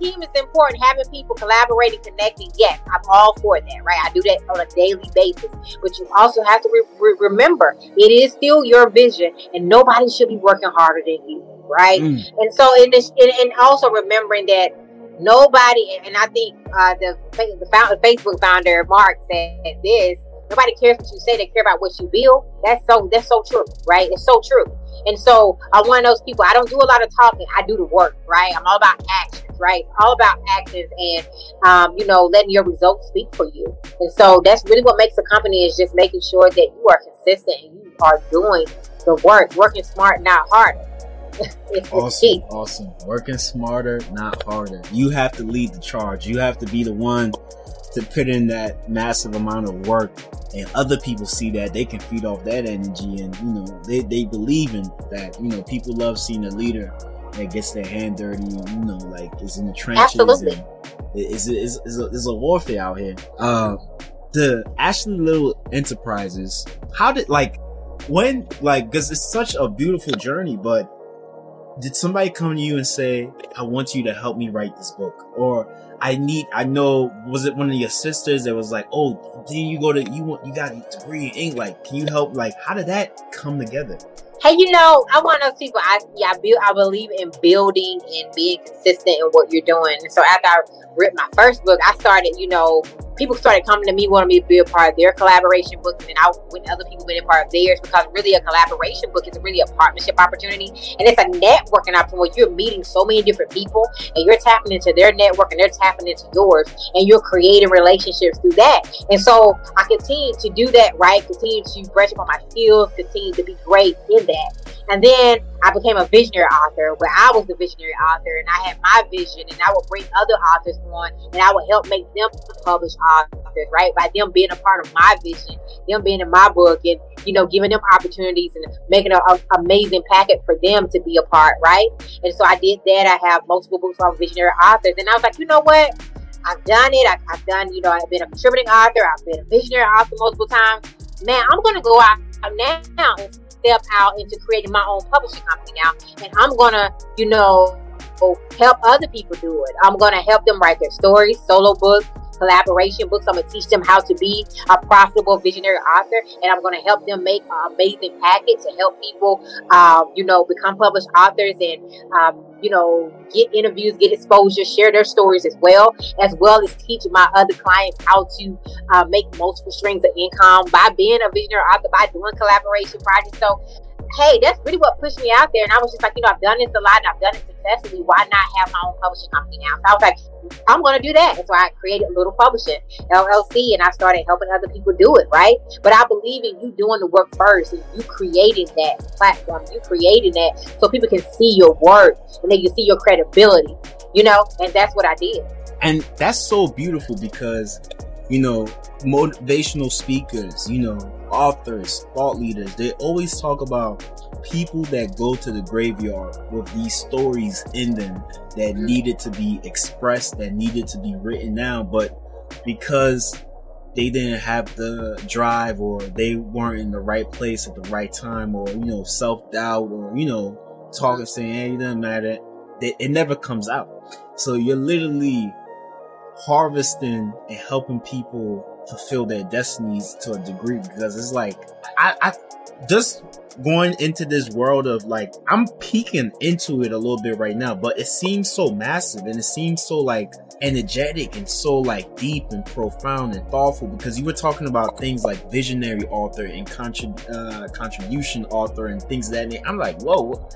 Team is important. Having people collaborating, connecting. Yes, I'm all for that, right? I do that on a daily basis. But you also have to remember, it is still your vision and nobody should be working harder than you. right? And so in this, and also remembering that nobody, and I think the Facebook founder Mark said this, nobody cares what you say, they care about what you build. That's so true, right? It's so true. And so I'm one of those people. I don't do a lot of talking. I do the work, right? I'm all about actions, right? All about actions and, letting your results speak for you. And so that's really what makes a company, is just making sure that you are consistent and you are doing the work, working smart, not harder. Awesome. Working smarter, not harder. You have to lead the charge. You have to be the one to put in that massive amount of work, and other people see that, they can feed off that energy, and they believe in that. People love seeing a leader that gets their hand dirty, is in the trenches. Absolutely. And it's a warfare out here. The Ashley Little Enterprises, how did, because it's such a beautiful journey, but did somebody come to you and say, I want you to help me write this book? Or was it one of your sisters that was like, oh, then you got a degree in ink, can you help? How did that come together? Hey, I'm one of those people, I believe in building and being consistent in what you're doing. And so after I wrote my first book, I started, people started coming to me, wanting me to be a part of their collaboration book. And then other people went a part of theirs, because really a collaboration book is really a partnership opportunity. And it's a networking opportunity where you're meeting so many different people and you're tapping into their network and they're tapping into yours. And you're creating relationships through that. And so I continue to do that, right? Continue to brush up on my skills, continue to be great in that. And then I became a visionary author, where I was the visionary author and I had my vision, and I would bring other authors on and I would help make them publish authors, right? By them being a part of my vision, them being in my book, and, giving them opportunities and making an amazing packet for them to be a part, right? And so I did that. I have multiple books on visionary authors, and I was like, you know what? I've done it. I've been a contributing author. I've been a visionary author multiple times. Man, I'm going to go out now and step out into creating my own publishing company now, and I'm gonna help other people do it. I'm gonna help them write their stories, solo books, collaboration books. I'm gonna teach them how to be a profitable visionary author, and I'm gonna help them make amazing packets and help people become published authors, and get interviews, get exposure, share their stories as well as teach my other clients how to make multiple streams of income by being a visionary author, by doing collaboration projects. So, hey, that's really what pushed me out there. And I was just like, I've done this a lot and I've done it successfully. Why not have my own publishing company now? So I was like, I'm going to do that. And so I created Little Publishing, LLC, and I started helping other people do it, right? But I believe in you doing the work first and you creating that platform, you creating that so people can see your work and they can see your credibility, and that's what I did. And that's so beautiful because, motivational speakers, authors, thought leaders, they always talk about people that go to the graveyard with these stories in them that needed to be expressed, that needed to be written down, but because they didn't have the drive, or they weren't in the right place at the right time, or self-doubt, or talking, saying, hey, it doesn't matter, it never comes out. So you're literally harvesting and helping people fulfill their destinies to a degree, because it's like I just going into this world of I'm peeking into it a little bit right now, but it seems so massive and it seems so energetic and so deep and profound and thoughtful, because you were talking about things like visionary author and contribution author and things of that nature. I'm like, whoa,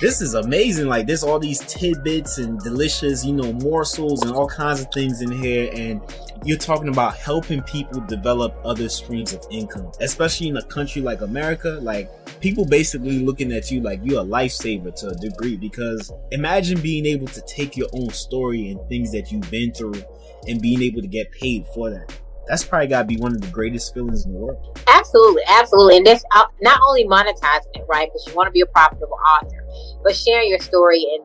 this is amazing. There's all these tidbits and delicious morsels and all kinds of things in here, and you're talking about helping people develop other streams of income, especially in a country like America. People basically looking at you like you're a lifesaver to a degree, because imagine being able to take your own story and things that you've been through and being able to get paid for that. That's probably got to be one of the greatest feelings in the world. Absolutely, absolutely. And that's not only monetizing it, right? Because you want to be a profitable author, but sharing your story and,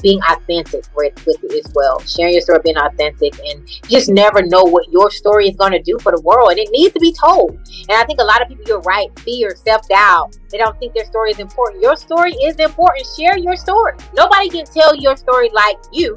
being authentic with it as well. Sharing your story, being authentic, and just never know what your story is going to do for the world. And it needs to be told. And I think a lot of people, you're right, fear, self-doubt. They don't think their story is important. Your story is important. Share your story. Nobody can tell your story like you.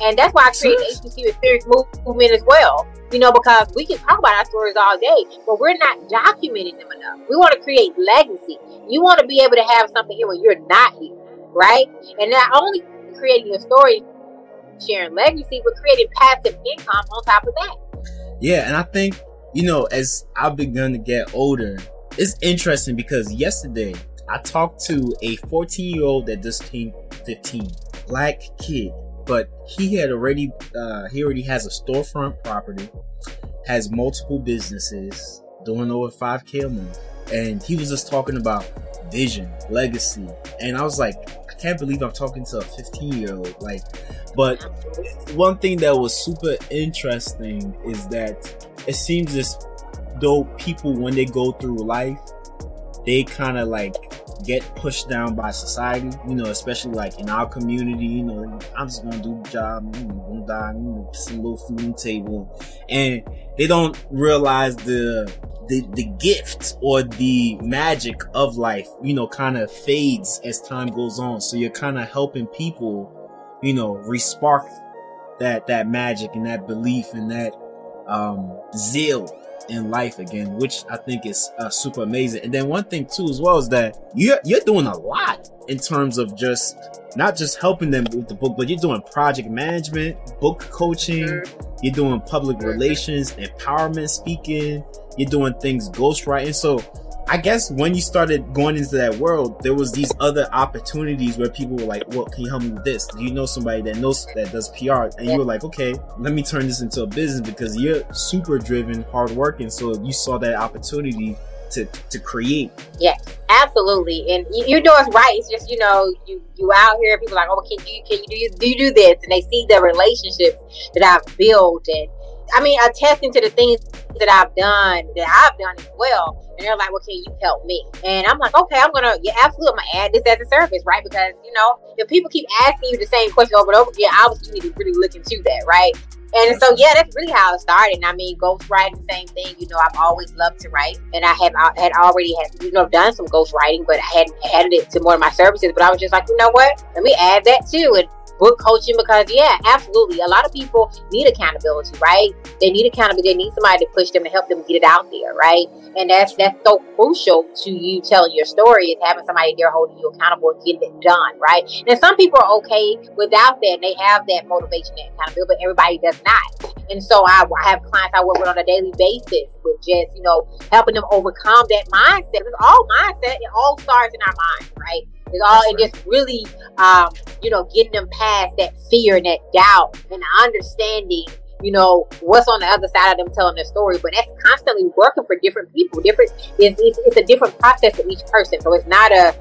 And that's why I created the HBCU Experience Movement as well. Because we can talk about our stories all day, but we're not documenting them enough. We want to create legacy. You want to be able to have something here when you're not here. right? And not only creating a story, sharing legacy, but creating passive income on top of that. Yeah, and I think, you know, as I've begun to get older, it's interesting because yesterday I talked to a 14-year-old that just came 15, black kid, but he had already, he already has a storefront property, has multiple businesses, doing over 5K a month. And he was just talking about vision, legacy. And I was like, I can't believe I'm talking to a 15-year-old. Like, but one thing that was super interesting is that it seems as though people, when they go through life, they kind of like get pushed down by society, you know, especially like in our community, you know, I'm just gonna do the job, I'm gonna die, I'm gonna put some little food on the table. And they don't realize the gift or the magic of life, you know, kind of fades as time goes on. So you're kind of helping people, you know, respark that magic and that belief and that zeal in life again, which I think is super amazing. And then one thing too as well is that you're doing a lot in terms of just not just helping them with the book, but you're doing project management, book coaching, you're doing public relations, empowerment speaking, you're doing things ghostwriting. So I guess when you started going into that world, there was these other opportunities where people were like, well, can you help me with this? Do you know somebody that knows that does PR? And you were like, okay, let me turn this into a business because you're super driven, hardworking. So you saw that opportunity to create. Yes, absolutely. And you know it's right. It's just, you know, you out here, people are like, oh, can you do this? And they see the relationships that I've built, and I mean, attesting to the things that I've done as well. And they're like, well, can you help me? And I'm like, okay, I'm gonna add this as a service, right? Because, you know, if people keep asking you the same question over and over again, obviously you need to really look into that, right? And so, yeah, that's really how it started. I mean, ghostwriting, same thing. You know, I've always loved to write, and I had already you know, done some ghostwriting, but I hadn't added it to more of my services. But I was just like, you know what? Let me add that too. And book coaching, because yeah, absolutely, a lot of people need accountability, right? They need accountability, they need somebody to push them, to help them get it out there, right? And that's so crucial to you telling your story, is having somebody there holding you accountable and getting it done, right? And some people are okay without that, and they have that motivation and accountability, but everybody does not. And so I have clients I work with on a daily basis with just, you know, helping them overcome that mindset. It's all mindset, it all starts in our mind, right? It's all, and just really, you know, getting them past that fear and that doubt and understanding, you know, what's on the other side of them telling their story. But that's constantly working for different people. It's a different process for each person. So it's not a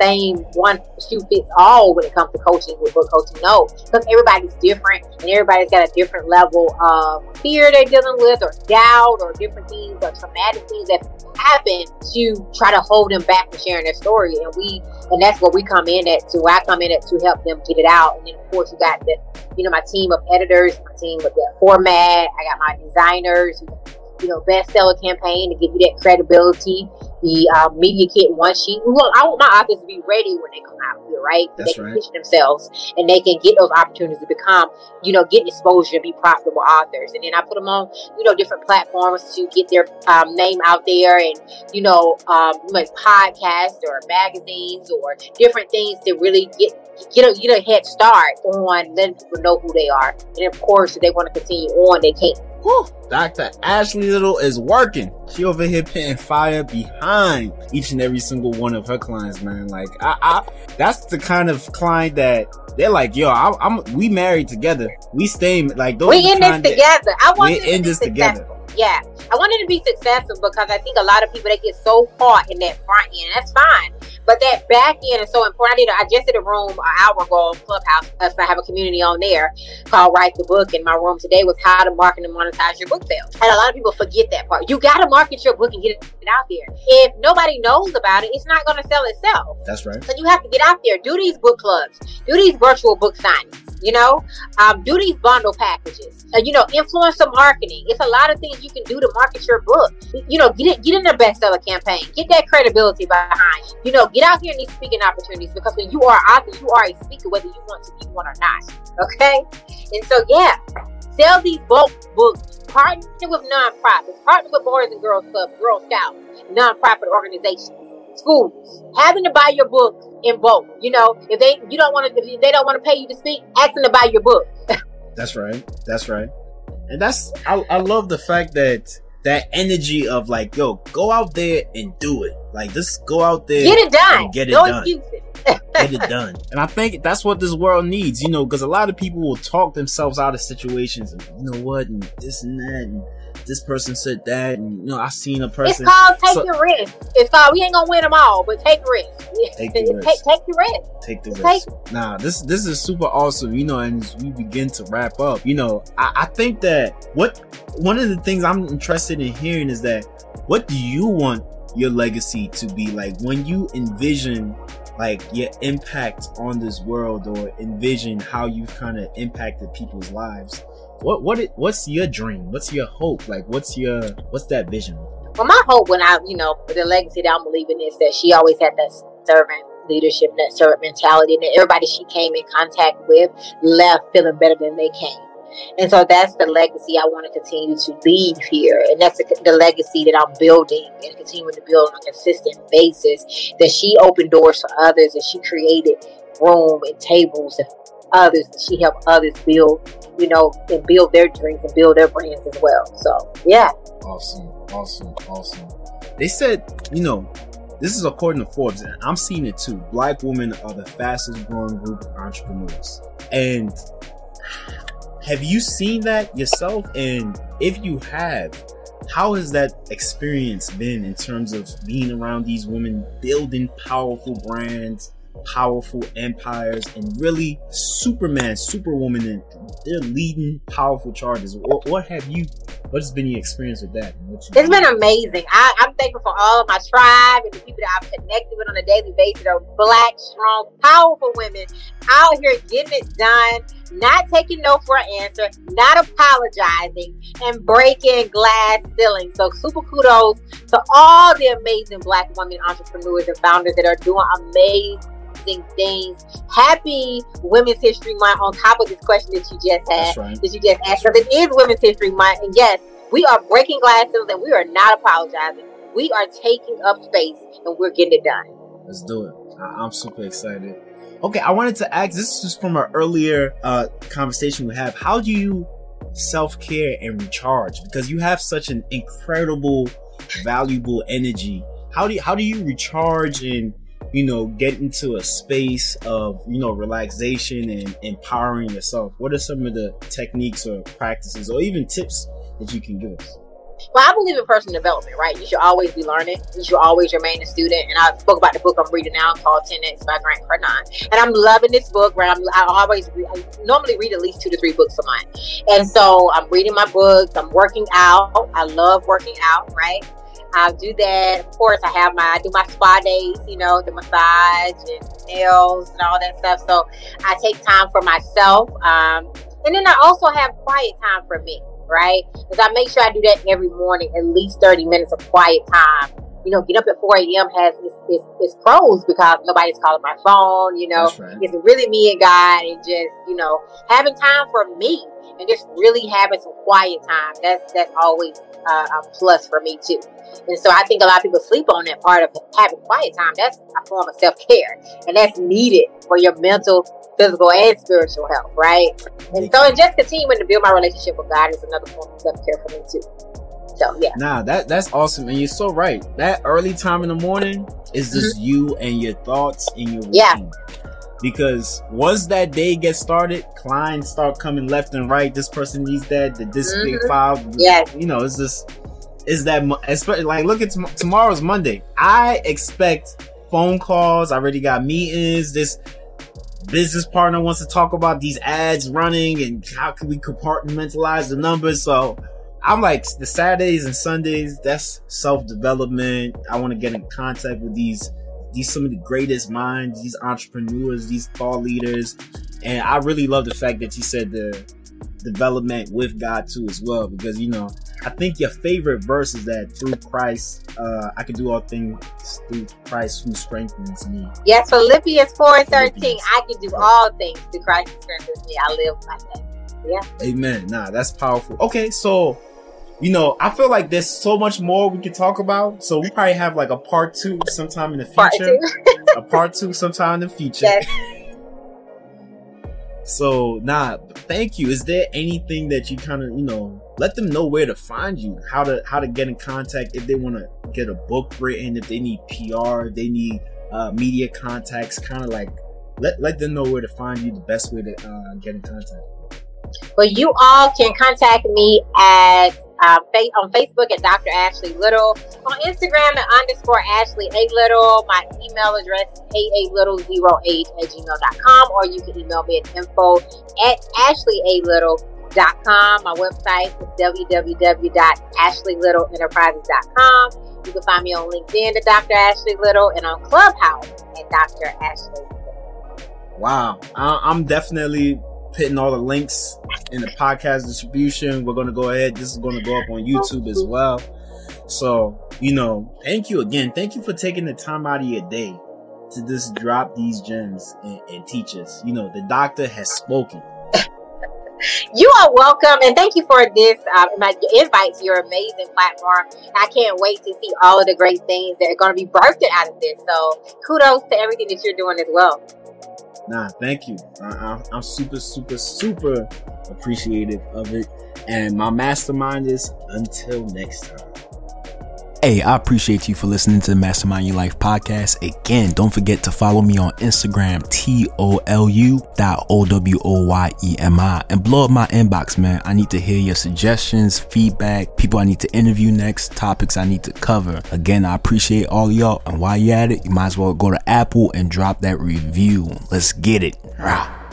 same one shoe fits all when it comes to coaching, with book coaching. No, because everybody's different and everybody's got a different level of fear they're dealing with, or doubt, or different things, or traumatic things that happen to try to hold them back from sharing their story. And that's what we come in at to. I come in at to help them get it out. And then of course you got the, you know, my team of editors, my team of the format, I got my designers, you know, bestseller campaign to give you that credibility, the media kit one sheet. Well, I want my authors to be ready when they come out here, right? So they can pitch themselves and they can get those opportunities to become, you know, get exposure and be profitable authors. And then I put them on, you know, different platforms to get their name out there, and, you know, like podcasts or magazines or different things to really get a head start on letting people know who they are. And of course, if they want to continue on, they can't. Whew. Dr. Ashley Little is working. She over here putting fire behind each and every single one of her clients, man. Like, I that's the kind of client that they're like, yo, we married together. We staying like those. We in this together. Yeah, I wanted to be successful because I think a lot of people, they get so caught in that front end. That's fine, but that back end is so important. I just did a room an hour ago on Clubhouse. So I have a community on there called Write the Book, and my room today was how to market and monetize your book sales. And a lot of people forget that part. You got to market your book and get it out there. If nobody knows about it, it's not going to sell itself. That's right. So you have to get out there, do these book clubs, do these virtual book signings, you know, do these bundle packages, you know, influencer marketing. It's a lot of things you can do to market your book. You know, get in the bestseller campaign, get that credibility behind you. You know, get out here in these speaking opportunities, because when you are out there, you are a speaker, whether you want to be one or not. Okay, and so yeah, sell these bulk books. Partner with nonprofits, partner with Boys and Girls Club, Girl Scouts, nonprofit organizations. schools, having to buy your books in bulk. You know, if they don't want to pay you to speak, ask them to buy your book. That's right. That's right. And I love the fact that energy of like, yo, go out there and do it. Like, just go out there, get it done, get it done. And I think that's what this world needs, you know, because a lot of people will talk themselves out of situations, and you know what, and this and that, and this person said that, and you know, I seen a person. It's called taking a risk. It's called, we ain't gonna win them all, but take risk. Take the risk. Nah, this is super awesome, you know. And as we begin to wrap up, you know, I think that one of the things I'm interested in hearing is that, what do you want your legacy to be like? When you envision like your impact on this world, or envision how you've kind of impacted people's lives, what's your dream? What's your hope? Like, what's that vision? Well, my hope when I, you know, for the legacy that I'm believing is that she always had that servant leadership, that servant mentality, and that everybody she came in contact with left feeling better than they came. And so that's the legacy I want to continue to leave here. And that's the legacy that I'm building and continuing to build on a consistent basis, that she opened doors for others, and she created room and tables and others, and she helped others build, you know, and build their dreams and build their brands as well. So, yeah. Awesome. They said, you know, this is according to Forbes, and I'm seeing it too. Black women are the fastest growing group of entrepreneurs. And have you seen that yourself? And if you have, how has that experience been in terms of being around these women, building powerful brands, powerful empires, and really Superman, Superwoman, and they're leading powerful charges? What's been your experience with that? It's been amazing. I'm thankful for all of my tribe and the people that I've connected with on a daily basis, are Black, strong, powerful women out here getting it done, not taking no for an answer, not apologizing, and breaking glass ceilings. So super kudos to all the amazing Black women entrepreneurs and founders that are doing amazing things. Happy Women's History Month on top of this question that you just had, right, that you just asked. Because it is Women's History Month, and yes, we are breaking glass ceilings, and we are not apologizing. We are taking up space, and we're getting it done. Let's do it. I'm super excited. Okay, I wanted to ask, this is from our earlier conversation we have, how do you self-care and recharge? Because you have such an incredible, valuable energy. How do you recharge and, you know, get into a space of, you know, relaxation and empowering yourself? What are some of the techniques or practices or even tips that you can give us? Well, I believe in personal development, right? You should always be learning. You should always remain a student. And I spoke about the book I'm reading now called 10x by Grant Cardone. And I'm loving this book, right? I normally read at least 2 to 3 books a month. And so I'm reading my books. I'm working out. I love working out, right? I do that. Of course, I do my spa days, you know, the massage and nails and all that stuff. So I take time for myself. And then I also have quiet time for me, right? Because I make sure I do that every morning, at least 30 minutes of quiet time. You know, get up at 4 a.m. has its pros, because nobody's calling my phone, you know. Right. It's really me and God, and just, you know, having time for me and just really having some quiet time. That's always a plus for me too. And so I think a lot of people sleep on that part of having quiet time. That's a form of self-care, and that's needed for your mental, physical, and spiritual health, right? And so, and just continuing to build my relationship with God is another form of self-care for me too. So yeah. Nah, that's awesome, and you're so right. That early time in the morning is just you and your thoughts and your routine. Yeah. Because once that day gets started, clients start coming left and right. This person needs that. This big file. Yeah. You know, it's just, is that, especially like, look at tomorrow's Monday. I expect phone calls. I already got meetings. This business partner wants to talk about these ads running and how can we compartmentalize the numbers. So I'm like, the Saturdays and Sundays, that's self-development. I want to get in contact with these some of the greatest minds, these entrepreneurs, these thought leaders. And I really love the fact that you said the development with God too as well, because, you know, I think your favorite verse is that through Christ, I can do all things through Christ who strengthens me. Yes, Philippians 4:13. I can do all things through Christ who strengthens me. I live like that. Yeah. Amen. Nah, that's powerful. Okay, so you know, I feel like there's so much more we could talk about. So we probably have like a part two sometime in the future. Yes. So thank you. Is there anything that you kind of, you know, let them know where to find you, how to get in contact if they want to get a book written, if they need PR, if they need media contacts, kind of like let them know where to find you, the best way to get in contact. Well, you all can contact me at on Facebook at Dr. Ashley Little, on Instagram at _Ashley A Little. My email address is aalittle08@gmail.com, or you can email me at info@ashleyaLittle.com. My website is www.ashleylittleenterprises.com. You can find me on LinkedIn at Dr. Ashley Little, and on Clubhouse at Dr. Ashley Little. Wow, I'm definitely putting all the links in the podcast distribution. We're going to go ahead. This is going to go up on YouTube as well. So, you know, thank you again. Thank you for taking the time out of your day to just drop these gems and teach us. You know, the doctor has spoken. You are welcome, and thank you for this invite to your amazing platform. I can't wait to see all of the great things that are going to be birthed out of this. So kudos to everything that you're doing as well. Thank you. I'm super, super, super appreciative of it. And my mastermind is until next time. Hey, I appreciate you for listening to the Mastermind Your Life podcast. Again, don't forget to follow me on Instagram, TOLU.OWOYEMI, and blow up my inbox, man. I need to hear your suggestions, feedback, people I need to interview next, topics I need to cover. Again, I appreciate all y'all. And while you're at it, you might as well go to Apple and drop that review. Let's get it. Rah.